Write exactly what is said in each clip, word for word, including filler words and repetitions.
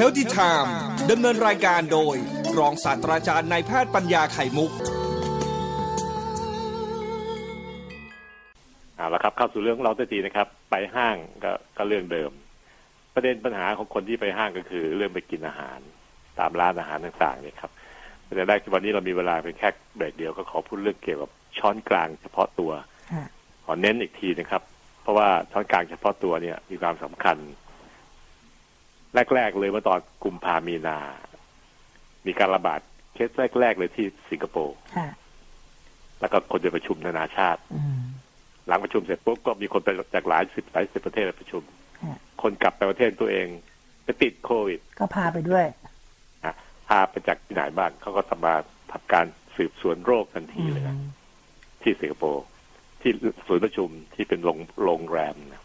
Healthy Time ดำเนินรายการโดยรองศาสตราจารย์นายแพทย์ปัญญาไข่มุกเอาละครับเข้าสู่เรื่องเราได้ทีนะครับไปห้างก็ก็เรื่องเดิมประเด็นปัญหาของคนที่ไปห้างก็คือเรื่องไปกินอาหารตามร้านอาหารต่างๆนี่ครับแต่แรกวันนี้เรามีเวลาเพียงแค่เบรกเดียวก็ขอพูดเรื่องเกี่ยวกับช้อนกลางเฉพาะตัวขอเน้นอีกทีนะครับเพราะว่าช้อนกลางเฉพาะตัวเนี่ยมีความสำคัญแรกๆเลยเมื่อตอนกุมภามีนามีการระบาดเคสแรกๆเลยที่สิงคโปร์แล้วก็คนจะประชุมนานาชาติหลังประชุมเสร็จปุ๊บก็มีคนไปจากหลายสิบหลายสิบประเทศประชุมคนกลับไปประเทศตัวเองไปติดโควิดก็พาไปด้วยพาไปจากที่ไหนบ้างเขาก็ทำมาทำการสืบสวนโรคทันทีเลยนะที่สิงคโปร์ที่ศูนย์ประชุมที่เป็นโรงแรมนะ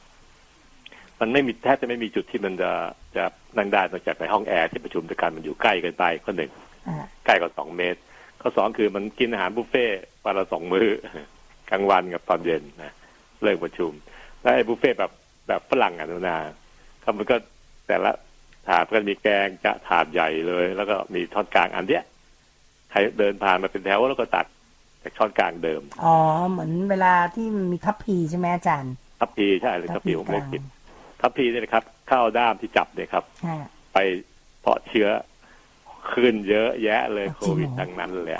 มันไม่มีแทบจะไม่มีจุดที่มันจะจะนั่งได้นอกจากในห้องแอร์ที่ประชุมแต่การมันอยู่ใกล้กันไปข้อหนึ่งใกล้กว่าสองเมตรข้อสองคือมันกินอาหารบุฟเฟ่วันละสองมื้อกลางวันกับตอนเย็นนะเลิกประชุมแล้วไอ้บุฟเฟ่แบบแบบฝรั่งอ่ะนุนาเขามันก็แต่ละถาดก็มีแกงจะถาดใหญ่เลยแล้วก็มีช้อนกลางอันเนี้ยใครเดินผ่านมาเป็นแถวแล้วก็ตัดจากช้อนกลางเดิมอ๋อเหมือนเวลาที่มีทัพพีใช่ไหมอาจารย์ทัพพีใช่เลยทัพพีผมไม่กินทัพพีเนี่ยนะครับข้าวด้ามที่จับเนี่ยครับไปเพาะเชื้อขึ้นเยอะแยะเลยโควิดทั้งนั้นแหละ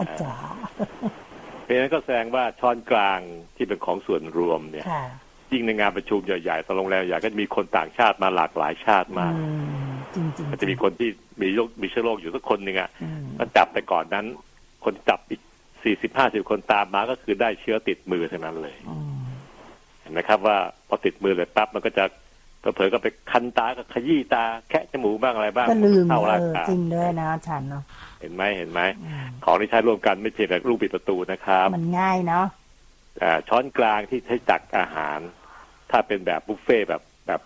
เพราะฉะนั้นก็แสดงว่าช้อนกลางที่เป็นของส่วนรวมเนี่ยยิ่งในงานประชุมใหญ่ๆตอนโรงแรมใหญ่ก็จะมีคนต่างชาติมาหลากหลายชาติมากอาจจะมีคนที่มีโรคมีเชื้อโรคอยู่สักคนหนึ่งอ่ะก็จับไปก่อนนั้นคนจับอีกสี่สิบห้าสิบคนตามมาก็คือได้เชื้อติดมือเท่านั้นเลยเห็นไหมครับว่าพอติดมือเลยปั๊บมันก็จะเผลอๆก็ไปคันตาก็ขยี้ตาแคะจมูกบ้างอะไรบ้างเข้าร่างกายจริงด้วยนะฉันเนาะเห็นไหมเห็นไหมของที่ใช้ร่วมกันไม่เพียงแต่ลูกปิดประตูนะครับมันง่ายเนาะช้อนกลางที่ใช้ตักอาหารถ้าเป็นแบบบุฟเฟ่แบบแบบ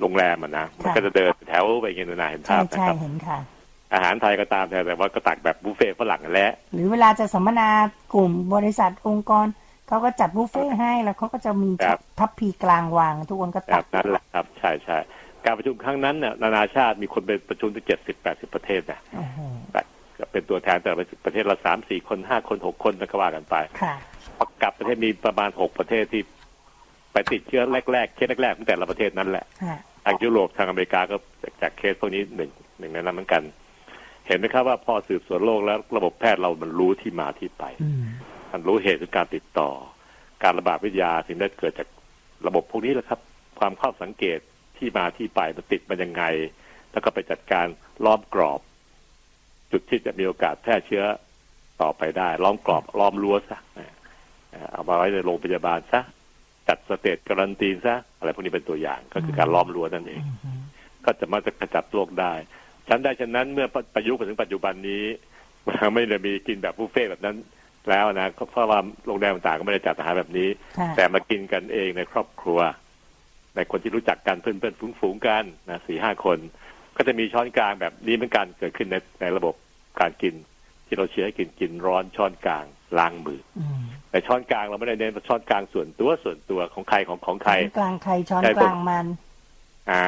โรงแรมอ่ะนะมันก็จะเดินแถวไปอย่างนั้นเห็นภาพนะครับอาหารไทยก็ตามแต่ว่าก็ตักแบบบุฟเฟ่ฝรั่งกันแล้วหรือเวลาจะสัมมนากลุ่มบริษัทองค์กรเขาก็จัดบุฟเฟ่ให้แล้วเขาก็จะมีทัพพีกลางวางทุกคนก็ตักนั่นแหละครับใช่ใช่การประชุมครั้งนั้นเนี่ยนานาชาติมีคนเป็นประชุมถึงเจ็ดสิบแปดสิบประเทศนะเป็นตัวแทนแต่ประเทศละสามสี่คนห้าคนหกคนก็ว่ากันไปประกอบประเทศมีประมาณหกประเทศที่ไปติดเชื้อแรกๆเคสแรกๆของแต่ละประเทศนั้นแหละทางยุโรปทางอเมริกาก็จากเคสพวกนี้หนึ่งหนึ่งในนั้นเหมือนกันเห็นไหมครับว่าพอสืบสวนโรคแล้วระบบแพทย์เรามันรู้ที่มาที่ไปมันรู้เหตุของการติดต่อการระบาดวิทยาถึงได้เกิดจากระบบพวกนี้แหละครับความเข้าสังเกตที่มาที่ไปมันติดมันยังไงแล้วก็ไปจัดการล้อมกรอบจุดที่จะมีโอกาสแพร่เชื้อต่อไปได้ล้อมกรอบล้อมรั้วซะเอามาไว้ในโรงพยาบาลซะจัดสเตจการันตีซะอะไรพวกนี้เป็นตัวอย่างก็คือการล้อมรั้วนั่นเองก็จะมาจะกระจัดโรคได้ฉันได้ฉะนั้นเมื่อประยุกต์ถึงปัจจุบันนี้ไม่ได้มีกินแบบบุฟเฟ่แบบนั้นแล้วนะเพราะว่าโรงแรมต่างๆก็ไม่ได้จัดอาหารแบบนี้แต่มากินกันเองในครอบครัวในคนที่รู้จักกันเพื่อนๆฝูงๆกันนะสี่ห้าคนก็จะมีช้อนกลางแบบนี้เหมือนกันเกิดขึ้นในในระบบการกินที่เราเชียร์ให้กินกินร้อนช้อนกลางล้างมือแต่ช้อนกลางเราไม่ได้เน้นช้อนกลางส่วนตัวส่วนตัวของใครของของใครกลางใครช้อนกลางมันอ่า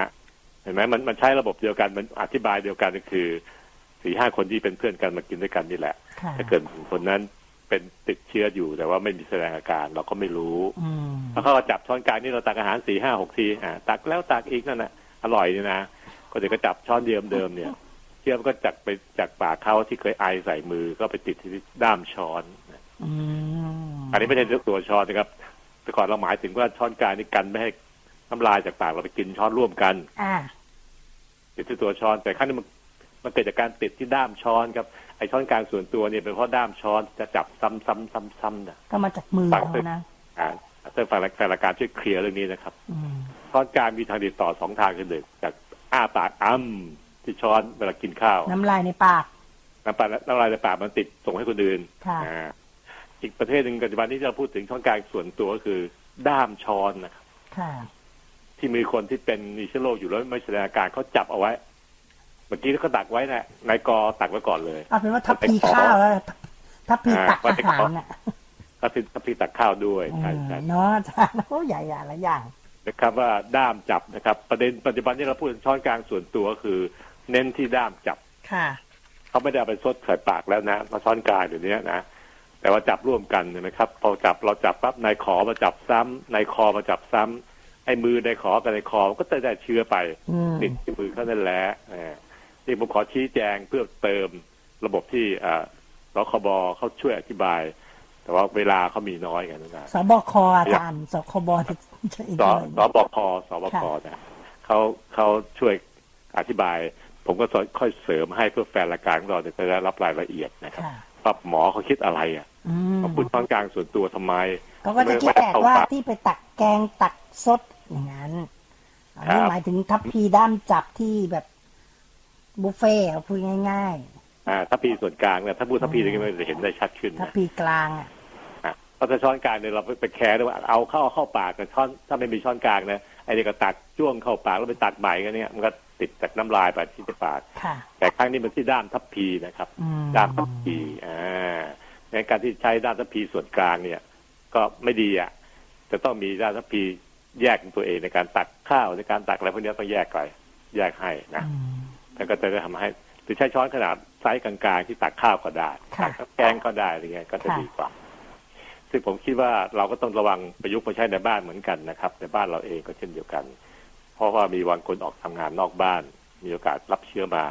เห็นไหมมันมันใช้ระบบเดียวกันมันอธิบายเดียวกันก็คือสี่ห้าคนที่เป็นเพื่อนกันมากินด้วยกันนี่แหละถ้าเกิดคนนั้นเป็นติดเชื้ออยู่แต่ว่าไม่มีแสดงอาการเราก็ไม่รู้แล้วเขาจับช้อนกลางนี่เราตักอาหารสี่ห้าหกทีอ่าตักแล้วตักอีกนั่นแหละอร่อยนี่นะก็เดี๋ยวก็จับช้อนเดิมเดิมเนี่ยเชื้อมันก็จักไปจากปากเขาที่เคยไอใส่มือก็ไปติดที่ด้ามช้อนอันนี้ไม่ใช่ตัวช้อนนะครับแต่ก่อนเราหมายถึงว่าช้อนกลางนี่กันไม่ให้น้ำลายจากปากเราไปกินช้อนร่วมกันติดที่ตัวช้อนแต่ขั้นนี้มันมันเกิดจากการติดที่ด้ามช้อนครับไอช้อนกลางส่วนตัวเนี่ยเป็นเพราะด้ามช้อนจะจับซ้ำๆๆๆนะก็มาจากมือเรานะอ่าแต่ฝ่ายรายการช่วยเคลียร์เรื่องนี้นะครับช้อนกลางมีทางติดต่อสองทางคือหนึ่งจากอ้าปากอ้ำที่ช้อนเวลากินข้าวน้ำลายในปากน้ำปากน้ำลายในปากมันติดส่งให้คนอื่นอีกประเทศหนึ่งปัจจุบันที่เราพูดถึงช้อนกลางส่วนตัวก็คือด้ามช้อนนะครับที่มีคนที่เป็นมีเชื้อโรคอยู่แล้วไม่แสดงอาการเขาจับเอาไว้เมื่อกี้เขาตักไว้นะนายกอตักไว้ก่อนเลยเอาเป็นว่าทัพพีข้าวแล้วทัพพีตักอาหารน่ะก็เป็นทัพพีตักข้าวด้วยใช่ใช่เนาะจ้าโอ้ใหญ่ๆหลายอย่างนะครับว่าด้ามจับนะครับประเด็นปัจจุบันที่เราพูดถึงช้อนกลางส่วนตัวคือ เน้นที่ด้ามจับเขาไม่ได้เอาไปซดใส่ปากแล้วนะมาช้อนกลางอยู่เนี้ยนะแต่ว่าจับร่วมกันนะครับพอจับเราจับปั๊บนายขอมาจับซ้ำนายคอมาจับซ้ำไอ้มือนายขอกับนายคอก็จะได้เชื้อไปติดที่มือเขานั่นแหละที่ผมขอชี้แจงเพื่อเติมระบบที่สคบเขาช่วยอธิบายแต่ว่าเวลาเขามีน้อยกันนะสบคอาจารย์สคบสบคสบคนะเขาเขาช่วยอธิบายผมก็ค่อยเสริมให้เพื่อแฟนรายการของเราจะได้รับรายละเอียดนะครับปรับหมอเขาคิดอะไรอ่ะเขาพูดตอนกลางส่วนตัวทำไมเขาก็จะคิดแต่ว่าที่ไปตักแกงตักซดอย่างนั้นนี่หมายถึงทัพพีด้ามจับที่แบบบุฟเฟ่เขาพูดง่ายๆอ่าทัพพีส่วนกลางเนี่ยถ้าพูดทัพพีจะเห็นได้ชัดขึ้นทัพพีกลางอ่ะเราจะช้อนกลางเนี่ยเราไปแคร์ด้วยว่าเอาเข้าเข้าปากกับช้อนถ้าไม่มีช้อนกลางนะไอ้นี่ก็ตักจ้วงเข้าปากแล้วไปตักใหม่กันเนี่ยมันก็ติดจากน้ำลายไปที่ปากแต่ครั้งนี้มันที่ด้ามทัพพีนะครับด้ามทัพพีอ่าในการที่ใช้ด้ามทัพพีส่วนกลางเนี่ยก็ไม่ดีอ่ะจะต้องมีด้ามทัพพีแยกตัวเองในการตักข้าวในการตักอะไรพวกนี้ต้องแยกไปแยกให้นะแล้วก็จะได้ทำให้หรือใช้ช้อนขนาดไซส์กลางๆที่ตักข้าวก็ได้ตักแกงก็ได้อะไรเงี้ยก็จะดีกว่าซึ่งผมคิดว่าเราก็ต้องระวังประยุกต์มาใช้ในบ้านเหมือนกันนะครับในบ้านเราเองก็เช่นเดียวกันเพราะว่ามีบางคนออกทำงานนอกบ้านมีโอกาสรับเชื้อมา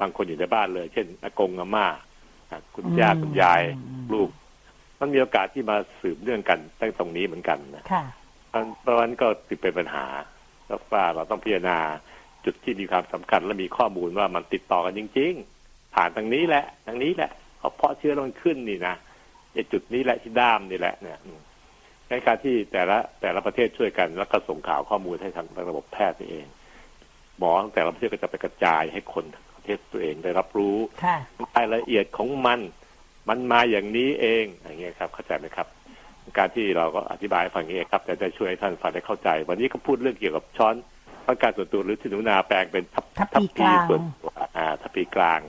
บางคนอยู่ในบ้านเลยเช่นอากงอาม่าคุณย่าคุณยายลูกมันมีโอกาสที่มาสืบเรื่องกันตั้งตรงนี้เหมือนกันนะเพราะฉะนั้นก็ติดเป็นปัญหาแล้วว่าเราต้องพิจารณาจุดที่มีความสำคัญและมีข้อมูลว่ามันติดต่อกันจริงๆผ่านทางนี้แหละทางนี้แหละเพราะเชื้อมันขึ้นนี่นะไอ้จุดนี้แหละที่ด้ามนี่แหละเนี่ยในการที่แต่ละแต่ละประเทศช่วยกันแล้วก็ส่งข่าวข้อมูลให้ทางระบบแพทย์ตัวเองหมอของแต่ละประเทศก็จะไปกระจายให้คนประเทศตัวเองได้รับรู้รายละเอียดของมันมันมาอย่างนี้เองอย่างเงี้ยครับเข้าใจไหมครับการที่เราก็อธิบายฝั่งนี้ครับจะได้ช่วยให้ท่านฟังได้เข้าใจวันนี้ก็พูดเรื่องเกี่ยวกับช้อนช้อนกลางส่วนตัวหรือที่หนูนาแปลงเป็นทับทับปีส่วนตัวอ่าทับปีกลาง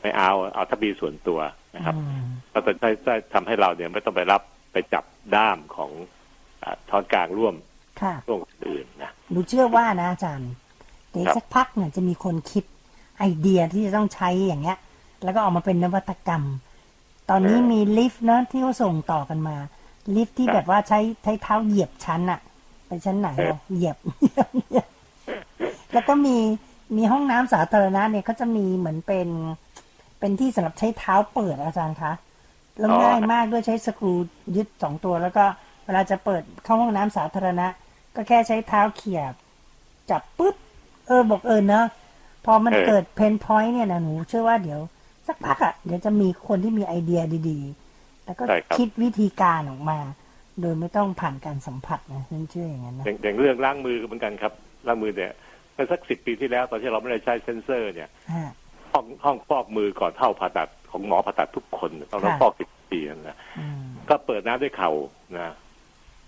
ไม่เอาเอาทับปีส่วนตัวนะครับเราจะได้ทำให้เราเนี่ยไม่ต้องไปรับไปจับด้ามของช้อนกลางร่วมร่วมอื่นนะหนูเชื่อว่านะอาจารย์เดี๋ยวสักพักเนี่ยจะมีคนคิดไอเดียที่จะต้องใช้อย่างเงี้ยแล้วก็ออกมาเป็นนวัตกรรมตอนนี้มีลิฟต์นะที่เขาส่งต่อกันมาลิฟต์ที่แบบว่าใช้ใช้เท้าเหยียบชั้นอะไปชั้นไหนเราเหยียบแล้วก็มีมีห้องน้ำสาธารณะเนี่ยเขาจะมีเหมือนเป็นเป็นที่สำหรับใช้เท้าเปิดอาจารย์คะแล้วง่ายมากด้วยใช้สกรูยึดสองตัวแล้วก็เวลาจะเปิดเข้าห้องน้ำสาธารณะก็แค่ใช้เท้าเขี่ยจับปุ๊บเออบอกเออเนาะพอมันเกิดเพนพอยต์เนี่ยนะหนูเชื่อว่าเดี๋ยวสักพักอ่ะเดี๋ยวจะมีคนที่มีไอเดียดีๆแล้วก็คิดวิธีการออกมาโดยไม่ต้องผ่านการสัมผัสนะฉันเชื่ออย่างนั้นนะอย่างเรื่องล้างมือเหมือนกันครับล้างมือเนี่ยเป็นสักสิบปีที่แล้วตอนที่เราไม่ได้ใช้เซ็นเซอร์เนี่ยห้องห้องฟอกมือก่อนเข้าผ่าตัดของหมอผ่าตัดทุกคนต้องรับฟอกสิบปีนั่นแหละก็เปิดน้ำด้วยเข่านะ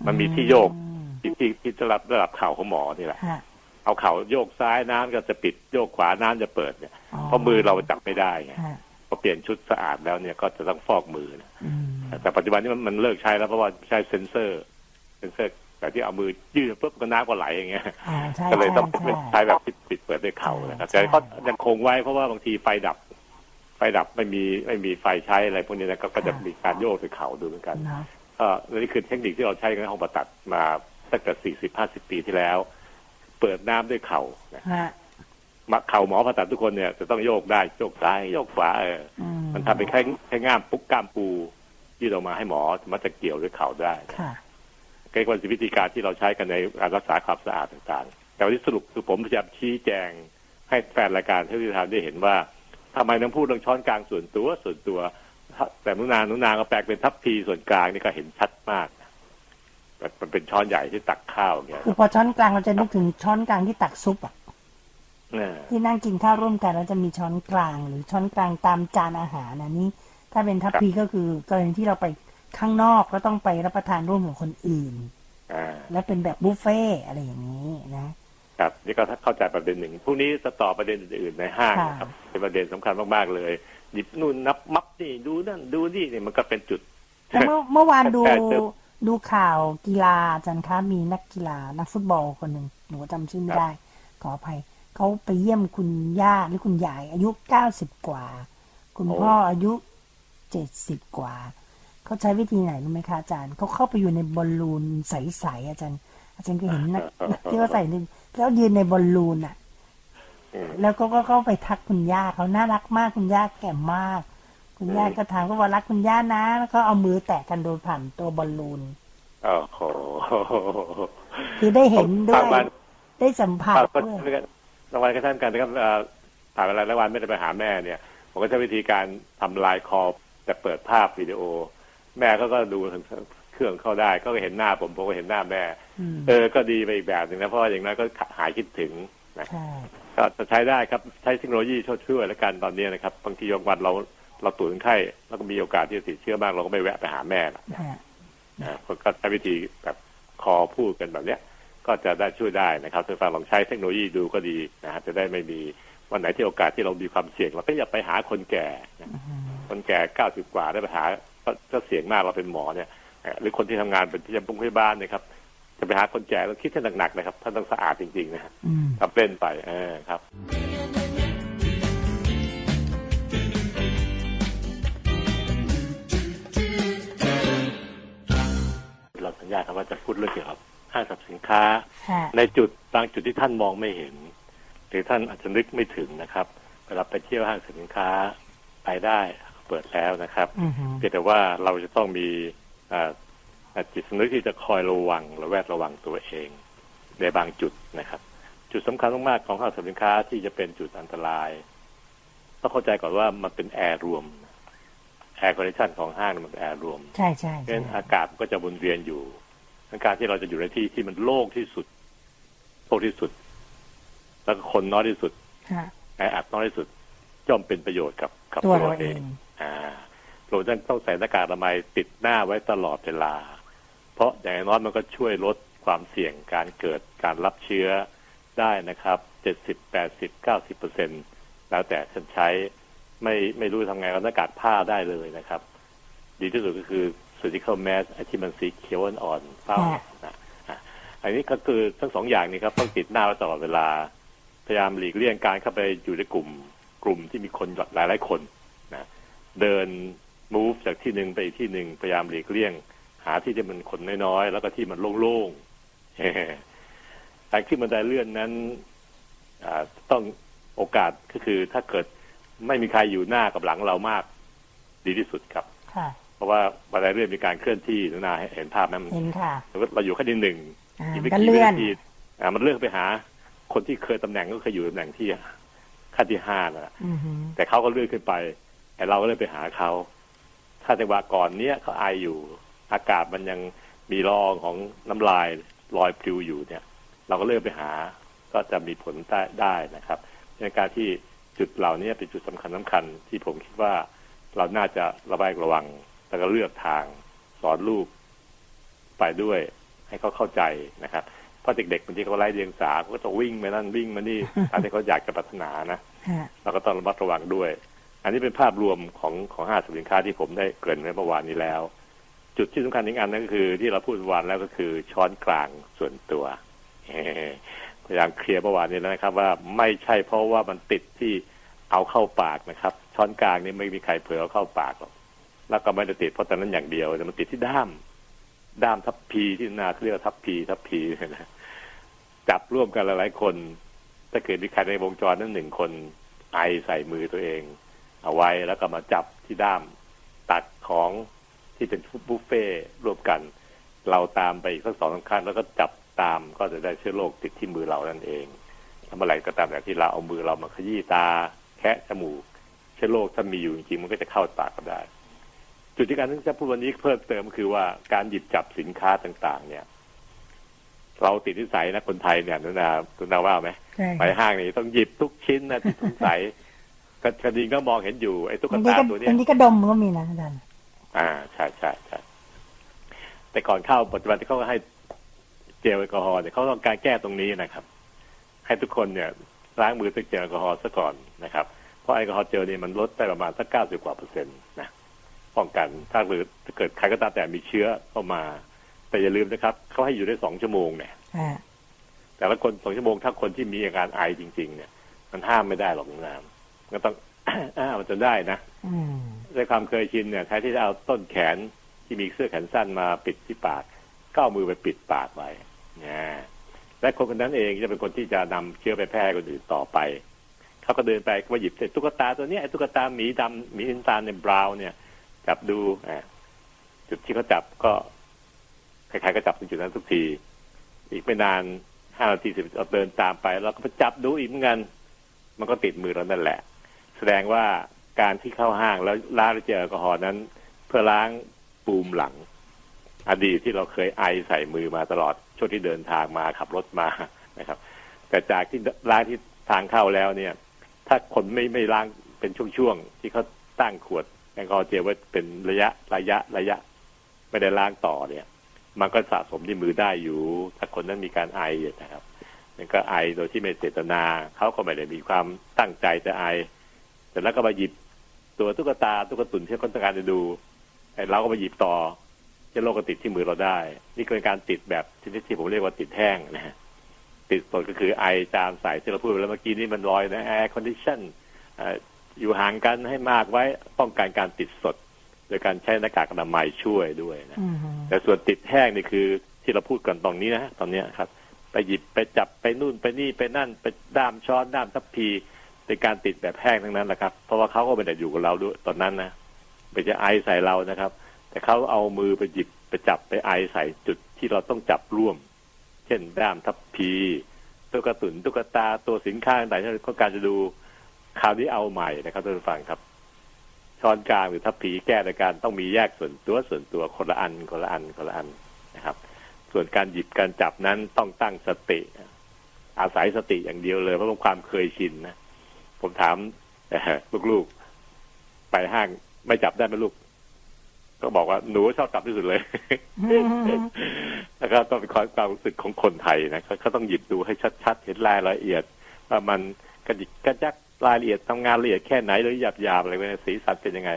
มันมีที่โยกที่ที่จะรับระดับเข่าของหมอนี่แหละเอาเข่าโยกซ้ายน้ำก็จะปิดโยกขวาน้ำจะเปิดเนี่ยเพราะมือเราจับไม่ได้ไงพอเปลี่ยนชุดสะอาดแล้วเนี่ยก็จะต้องฟอกมือนะแต่ปัจจุบันนี้มันมันเลิกใช้แล้วเพราะว่าใช้เซ็นเซอร์เซ็นเซอร์แต่ที่เอามือยืดปุ๊บก็น้ำก็ไหลอย่างเงี้ยก็เลยต้องใช้แบบปิดเปิดด้วยเข่านะครับแต่ก็ยังคงไว้เพราะว่าบางทีไฟดับไฟดับไม่มีไม่มีไฟใช้อะไรพวกนี้นะก็จะมีการโยกด้วยเข่าดูเหมือนกันก็นี่คือเทคนิคที่เราใช้ในห้องผ่าตัดมาตั้งแต่สี่สิบห้าสิบปีที่แล้วเปิดน้ำด้วยเข่ามาเข่าหมอผ่าตัดทุกคนเนี่ยจะต้องโยกได้โยกซ้ายโยกขวาเออมันทำเป็นแค่แค่ง่ามปุ๊กกล้ามปูยืดออกมาให้หมอมันจะเกี่ยวด้วยเข่าได้ก็เป็นวิธีการที่เราใช้กันในการรักษาความสะอาดต่างๆแต่วันนี้สรุปคือผมพยายามชี้แจงให้แฟนรายการเทวีทานได้เห็นว่าทำไมน้องพูดเรื่องช้อนกลางส่วนตัวส่วนตัวแต่นุนานนุนานก็แปลกเป็นทัพพีส่วนกลางนี่ก็เห็นชัดมากมันเป็นช้อนใหญ่ที่ตักข้าวเนี่ยคือพอช้อนกลางเราจะนึกถึงช้อนกลางที่ตักซุปอ่ะที่นั่งกินข้าวร่วมกันเราจะมีช้อนกลางหรือช้อนกลางตามจานอาหารนะนี่ถ้าเป็นทัพพีก็คือกรณีที่เราไปข้างนอกก็ต้องไปรับประทานร่วมกับคนอื่นและเป็นแบบบุฟเฟ่อะไรอย่างนี้นะครับนี่ก็เข้าใจประเด็นหนึ่งพรุ่งนี้จะต่อประเด็นอื่นในห้างนะครับเป็นประเด็นสำคัญมากๆเลยหยิบนู่นนับมับนี่ดูนั่นดูนี่เนี่ยมันก็เป็นจุดแต่เมื่อเมื่อวานดูดูข่าวกีฬาจันทร์ค่ะมีนักกีฬานักฟุตบอลคนหนึ่งหนูจำชื่อไม่ได้ขออภัย เขาไปเยี่ยมคุณย่าหรือคุณยายอายุเก้าสิบกว่าคุณพ่ออายุเจ็ดสิบกว่าเขาใช้วิธีไหนรู้ไหมคะอาจารย์เขาเข้าไปอยู่ในบอลลูนใสๆอาจารย์อาจารย์ก็เห็นนักที่เขาใส่แล้วยืนในบอลลูนอ่ะแล้วก็เข้าไปทักคุณย่าเขาน่ารักมากคุณย่าแก่มากคุณย่าก็ถามก็ว่ารักคุณย่านะแล้วก็เอามือแตะกันโดยผ่านตัวบอลลูนอ๋อโหคือได้เห็นด้วยได้สัมผัสด้วยรางวัลกระทั่งการนะครับผ่านเวลารางวัลไม่ได้ไปหาแม่เนี่ยผมก็ใช้วิธีการทำไลน์คอลแต่เปิดภาพวิดีโอแม่เขาก็ดูทางเครื่องเข้าได้ก็เห็นหน้าผมผมก็เห็นหน้าแม่เออก็ดีไปอีกแบบหนึ่งนะเพราะอย่างนั้นก็หายคิดถึงนะก็ใช้ได้ครับใช้เทคโนโลยีช่วยแล้วกันตอนนี้นะครับบางทีวันเราเราตรวจไข้แล้วก็มีโอกาสที่จะติดเชื้อบ้างเราก็ไม่แวะไปหาแม่นะนะก็ใช้วิธีแบบคอพูดกันแบบเนี้ยก็จะได้ช่วยได้นะครับท่านฟังลองใช้เทคโนโลยีดูก็ดีนะฮะจะได้ไม่มีวันไหนที่โอกาสที่เรามีความเสี่ยงเราก็อย่าไปหาคนแก่คนแก่เก้าสิบกว่าได้ไปหาก็เสี่ยงมากเราเป็นหมอเนี่ยหรือคนที่ทำงานเป็นที่จะพุ่งให้บ้านนะครับจะไปหาคนแก่เราคิดท่านหนักๆนะครับท่านต้องสะอาดจริงๆนะทำเป็นไปเออครับเราสัญญาครับว่าจะพูดเรื่องเกี่ยวกับห้างสรรพสินค้าในจุดบางจุดที่ท่านมองไม่เห็นหรือท่านอาจจะนึกไม่ถึงนะครับเวลาไปเที่ยวห้างสรรพสินค้าไปได้เปิดแล้วนะครับเพียงแต่ว่าเราจะต้องมีจิตสำนึกที่จะคอยระวังระแวดระวังตัวเองในบางจุดนะครับจุดสำคัญมากๆของห้างสรรพสินค้าที่จะเป็นจุดอันตรายต้องเข้าใจก่อนว่ามันเป็นแอร์รวมแอร์คอนดิชันของห้างมันเป็นแอร์รวมใช่ใช่เพราะฉะนั้นอากาศก็จะวนเวียนอยู่การที่เราจะอยู่ในที่ที่มันโล่งที่สุดโล่งที่สุดแล้วก็คนน้อยที่สุดแออัดน้อยที่สุดย่อมเป็นประโยชน์กับกับตัวเราเองเราจะต้องใส่หน้ากากอนามัยติดหน้าไว้ตลอดเวลาเพราะอย่างน้อยมันก็ช่วยลดความเสี่ยงการเกิดการรับเชื้อได้นะครับเจ็ดสิบแปดสิบเก้าสิบเปอร์เซ็นต์แล้วแต่ฉันใช้ไม่ไม่รู้ทำไงก็หน้ากากผ้าได้เลยนะครับดีที่สุดก็คือsurgical mask ที่มันสีเขียวอ่อนๆเป้านะอันนี้ก็คือทั้งสองอย่างนี้ครับต้องติดหน้าไว้ตลอดเวลาพยายามหลีกเลี่ยงการเข้าไปอยู่ในกลุ่มกลุ่มที่มีคนหลายหลายคนนะเดิน move จากที่หนึ่งไปอีกที่หนึ่งพยายามหลีกเลี่ยงหาที่ที่มันคนน้อยๆแล้วก็ที่มันโล่งๆการขึ้นบันไดเลื่อนนั้นต้องโอกาสก็คือถ้าเกิดไม่มีใครอยู่หน้ากับหลังเรามากดีที่สุดครับเพราะว่าบันไดเลื่อนมีการเคลื่อนที่หนูนาเห็นภาพนั้นเห็นค่ะเราอยู่ขั้นที่หนึ่งอีกไม่กี่วินาทีมันเลื่อนไปหาคนที่เคยตำแหน่งก็เคยอยู่ตำแหน่งที่ขั้นที่ห้าแล้วแต่เขาก็เลื่อนขึ้นไปแต่เราก็เลื่อนไปหาเขาถ้าจังหวะก่อนเนี้ยเขาไออยู่อากาศมันยังมีละอองของน้ำลายลอยปลิวอยู่เนี่ยเราก็เลื่อนไปหาก็จะมีผลได้นะครับในการที่จุดเหล่านี้เป็นจุดสำคัญสำคัญที่ผมคิดว่าเราน่าจะระมัดระวังแล้วก็เลือกทางสอนลูกไปด้วยให้เขาเข้าใจนะครับเพราะเด็กๆบางทีเขาไร้เดียงสาเขาก็จะวิ่งไปนั่นวิ่งมานี่ตามที่เขาอยากจะปรารถนานะเราก็ต้องระมัดระวังด้วยอันนี้เป็นภาพรวมของของห้างสรรพสินค้าที่ผมได้เกริ่นไว้เมื่อวานนี้แล้วจุดที่สำคัญอีกอันนั่นก็คือที่เราพูดเมื่อวานแล้วก็คือช้อนกลางส่วนตัวพยายามเคลียร์เมื่อวานนี้แล้วนะครับว่าไม่ใช่เพราะว่ามันติดที่เอาเข้าปากนะครับช้อนกลางนี่ไม่มีใครเผลอเอาเข้าปากหรอกแล้วก็ไม่ได้ติดเพราะตอนนั้นอย่างเดียวแต่มันติดที่ด้ามด้ามทับพีที่นาเรียกว่าทับพีทับพีนะจับร่วมกันหลายๆคนถ้าเกิดมีใครในวงจรนั้นหนึ่งคนไอใส่มือตัวเองเอาไว้แล้วก็มาจับที่ด้ามตัดของที่เป็นบุฟเฟ่ร่วมกันเราตามไปอีกสักสองสามขั้นแล้วก็จับตามก็จะได้เชื้อโรคติดที่มือเรานั่นเองแล้วเมื่อไหร่ก็ตามแต่ที่เราเอามือเรามาขยี้ตาแคะจมูกเชื้อโรคถ้ามีอยู่จริงๆมันก็จะเข้าปากก็ได้จุดที่การที่จะพูดวันนี้เพิ่มเติมคือว่าการหยิบจับสินค้าต่างๆเนี่ยเราติดนิสัยนะคนไทยเนี่ยนุนานุนาว่าไหมไปห้างนี่ต้องหยิบทุกชิ้นนะที่สงสัยกระดิ่งก็มองเห็นอยู่ไอ้ตุ๊กตาตัวนี้อันนี้ก็ดมก็มีนะอาจารย์อ่าใช่ใช่ใช่แต่ก่อนเข้าปัจจุบันที่เขาให้เจลแอลกอฮอล์เนี่ยเขาต้องการแก้ตรงนี้นะครับให้ทุกคนเนี่ยล้างมือด้วยเจลแอลกอฮอล์ซะก่อนนะครับเพราะแอลกอฮอล์เจลเนี่ยมันลดได้ประมาณสักเก้าสิบกว่าเปอร์เซ็นต์นะป้องกันถ้าหรือเกิดใครก็ตามแต่มีเชื้อเข้ามาแต่อย่าลืมนะครับเขาให้อยู่ได้สองชั่วโมงเนี่ยแต่ แต่ละคนสองชั่วโมงถ้าคนที่มีอาการไอจริงๆเนี่ยมันห้ามไม่ได้หรอกน้ำก็ต้อง มันจะได้นะด้วยความเคยชินเนี่ยใครที่จะเอาต้นแขนที่มีเสื้อแขนสั้นมาปิดที่ปากก็เอามือไปปิดปากไว้นะและคนคนนั้นเองจะเป็นคนที่จะนำเชื้อไปแพร่คนอื่นต่อไปเขาก็เดินไปก็หยิบตุ๊กตาตัวนี้ไอ้ตุ๊กตาหมีดำหมีสีน้ำตาลในบราวน์เนี่ยจับดูจุดที่เขาจับก็ใครๆก็จับจุดนั้นทุกทีอีกไม่นานห้านาทีสิบเราเดินตามไปแล้วก็ไปจับดูอีกเหมือนกันมันก็ติดมือเรานั่นแหละแสดงว่าการที่เข้าห้างแล้วล้างด้วยเจลแอลกอฮอล์นั้นเพื่อล้างปูมหลังอดีตที่เราเคยไอใส่มือมาตลอดช่วงที่เดินทางมาขับรถมานะครับแต่จากที่ล้างที่ทางเข้าแล้วเนี่ยถ้าคนไม่ไม่ล้างเป็นช่วงๆที่เขาตั้งขวดแอลกอฮอล์เจลไว้เป็นระยะระยะระยะไม่ได้ล้างต่อเนี่ยมันก็สะสมที่มือได้อยู่ถ้าคนนั้นมีการไอนะครับมันก็ไอโดยที่ไม่เจตนาเขาก็ไม่ได้มีความตั้งใจจะไอแต่แล้วก็มาหยิบตัวตุ๊กตาตุ๊กตุ่นที่เขาต้องการจะดูไอเราก็มาหยิบต่อเชื้อโรคก็ติดที่มือเราได้นี่เป็นการติดแบบชนิดที่ผมเรียกว่าติดแห้งนะฮะติดสดก็คือไอจามใส่ที่เราพูดไปแล้วเมื่อกี้นี่มันลอยนะแอร์คอนดิชั่นอยู่ห่างกันให้มากไว้ป้องกันการติดสดโดยการใช้หน้ากากอนามัยช่วยด้วยนะแต่ส่วนติดแห้งนี่คือที่เราพูดกันตอนนี้นะตอนนี้ครับไปหยิบไปจับไปนู่นไปนี่ไปนั่นไปด้ามช้อนด้ามทัพพีเป็นการติดแบบแห้งทั้งนั้นแหละครับเพราะว่าเขาก็ไม่ได้อยู่กับเราด้วยตอนนั้นนะไปจะไอใส่เรานะครับแต่เขาเอามือไปหยิบไปจับไปไอใส่จุดที่เราต้องจับร่วมเช่นด้ามทัพพีตุ๊กตุ่นตุ๊กตาตัวสินค้าต่างๆที่ต้องการจะดูคราวนี้เอาใหม่นะครับท่านผู้ฟังครับช้อนกลางหรือทัพพีแก้ในการต้องมีแยกส่วนตัวส่วนตัวคนละอันคนละอันคนละอันนะครับส่วนการหยิบการจับนั้นต้องตั้งสติอาศัยสติอย่างเดียวเลยเพราะเป็นความเคยชินนะผมถามลูกๆไปห้างไม่จับได้ไหมลูกก็บอกว่าหนูชอบจับที่สุดเลย แล้วก็ต้องเป็นความรู้สึกของคนไทยนะเขาต้องหยิบดูให้ชัดๆเห็นรายละเอียดว่ามันกระดิกกระยักรายละเอียดทำงานละเอียดแค่ไหนหรือหยาบๆอะไรเป็นสีสันเป็นยังไง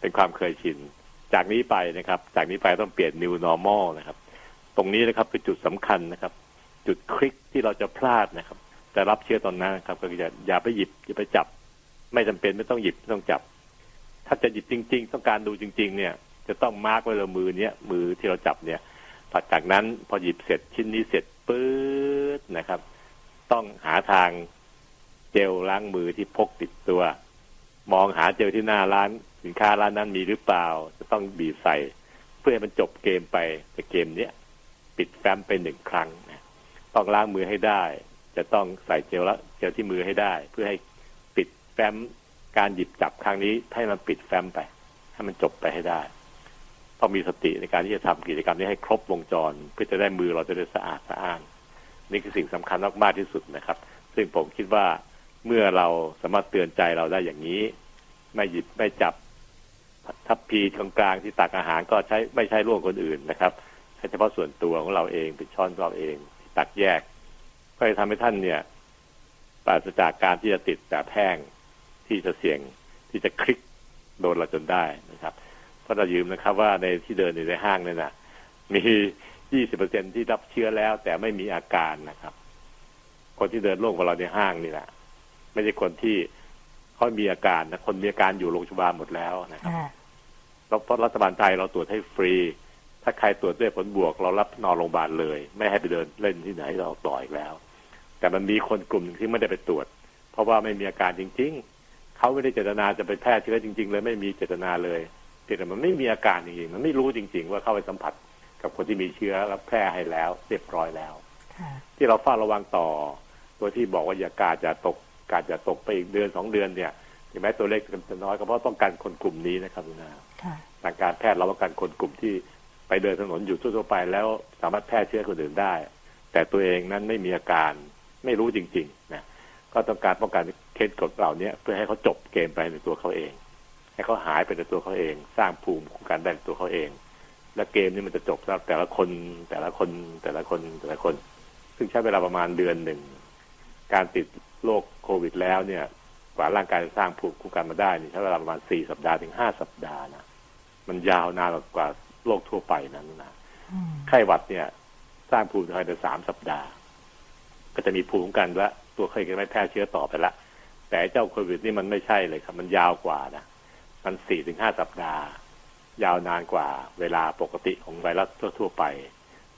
เป็นความเคยชินจากนี้ไปนะครับจากนี้ไปต้องเปลี่ยน new normal นะครับตรงนี้นะครับเป็นจุดสำคัญนะครับจุดคลิกที่เราจะพลาดนะครับแต่รับเชื้อตอนนั้นนะครับก็อย่าอย่าไปหยิบอย่าไปจับไม่จำเป็นไม่ต้องหยิบไม่ต้องจับถ้าจะหยิบจริงๆต้องการดูจริงๆเนี่ยจะต้องมาร์กไว้เลยมือเนี้ยมือที่เราจับเนี่ยหลังจากนั้นพอหยิบเสร็จชิ้นนี้เสร็จปื๊ดนะครับต้องหาทางเจลล้างมือที่พกติดตัวมองหาเจลที่หน้าร้านสินค้าร้านนั้นมีหรือเปล่าจะต้องบีบใส่เพื่อให้มันจบเกมไปแต่เกมเนี้ยปิดแฟ้มไปหนึ่งครั้งนะต้องล้างมือให้ได้จะต้องใส่เจลละเจลที่มือให้ได้เพื่อให้ปิดแฟ้มการหยิบจับครั้งนี้ให้มันปิดแฟ้มไปให้มันจบไปให้ได้ต้องมีสติในการที่จะทำกิจกรรมนี้ให้ครบวงจรเพื่อจะได้มือเราจะได้สะอาดสะอ้านนี่คือสิ่งสำคัญมากๆที่สุดนะครับซึ่งผมคิดว่าเมื่อเราสามารถเตือนใจเราได้อย่างนี้ไม่หยิบไม่จับทัพพีกลางๆที่ตักอาหารก็ใช้ไม่ใช่ร่วมคนอื่นนะครับใช้เฉพาะส่วนตัวของเราเองเป็นช้อนเราเองตักแยกก็จะทำให้ท่านเนี่ยปราศจากการที่จะติดแบบแห้งที่จะเสี่ยงที่จะคลิกโดนเราจนได้นะครับเพราะเรายืมนะครับว่าในที่เดินในห้างเนี่ยนะมี ยี่สิบเปอร์เซ็นต์ ที่รับเชื้อแล้วแต่ไม่มีอาการนะครับคนที่เดินโล่งกว่าเราในห้างนี่แหละไม่ใช่คนที่เขามีอาการนะคนมีอาการอยู่โรงพยาบาลหมดแล้วนะครับแล้วเพราะรัฐบาลไทยเราตรวจให้ฟรีถ้าใครตรวจด้วยผลบวกเรารับนอนโรงพยาบาลเลยไม่ให้ไปเดินเล่นที่ไหนเราต่ออีกแล้วแต่มันมีคนกลุ่มนึงที่ไม่ได้ไปตรวจเพราะว่าไม่มีอาการจริงๆเขาไม่ได้เจตนาจะไปแพร่เชื้อจริงๆเลยไม่มีเจตนาเลยแต่มันไม่มีอาการจริงๆมันไม่รู้จริงๆว่าเข้าไปสัมผัสกับคนที่มีเชื้อแล้วแพร่ให้แล้วเรียบร้อยแล้วที่เราเฝ้าระวังต่อตัวที่บอกว่าอย่ากาดอย่าตกกาดอย่าตกไปอีกเดือนสองเดือนเนี่ยถึงแม้ตัวเลขจะน้อยก็เพราะต้องการคนกลุ่มนี้นะครับคุณนาทางการแพทย์เราต้องการคนกลุ่มที่ไปเดินถนนอยู่ทั่วๆไปแล้วสามารถแพร่เชื้อคนอื่นได้แต่ตัวเองนั้นไม่มีอาการไม่รู้จริงๆนะก็ต้องการป้องกันเคสกดเหล่านี้เพื่อให้เขาจบเกมไปในตัวเขาเองให้เขาหายไปในตัวเขาเองสร้างภูมิคุ้มกันได้ในตัวเขาเองและเกมนี้มันจะจบแล้วแต่ละคนแต่ละคนแต่ละคนแต่ละคนซึ่งใช้เวลาประมาณเดือนหนึ่งการติดโรคโควิดแล้วเนี่ยกว่าร่างกายจะสร้างภูมิคุ้มกันมาได้นี่ใช้เวลาประมาณสี่สัปดาห์ถึงห้าสัปดาห์นะมันยาวนานกว่าโรคทั่วไปนั้นนะไข้หวัดเนี่ยสร้างภูมิภายในสามสัปดาห์ ก็จะมีภูมิคุ้มกันละตัวเคยกันไม่แพร่เชื้อต่อไปละแต่เจ้าโควิดนี่มันไม่ใช่เลยครับมันยาวกว่านะมันสี่ถึงห้าสัปดาห์ยาวนานกว่าเวลาปกติของไวรัสทั่วๆไป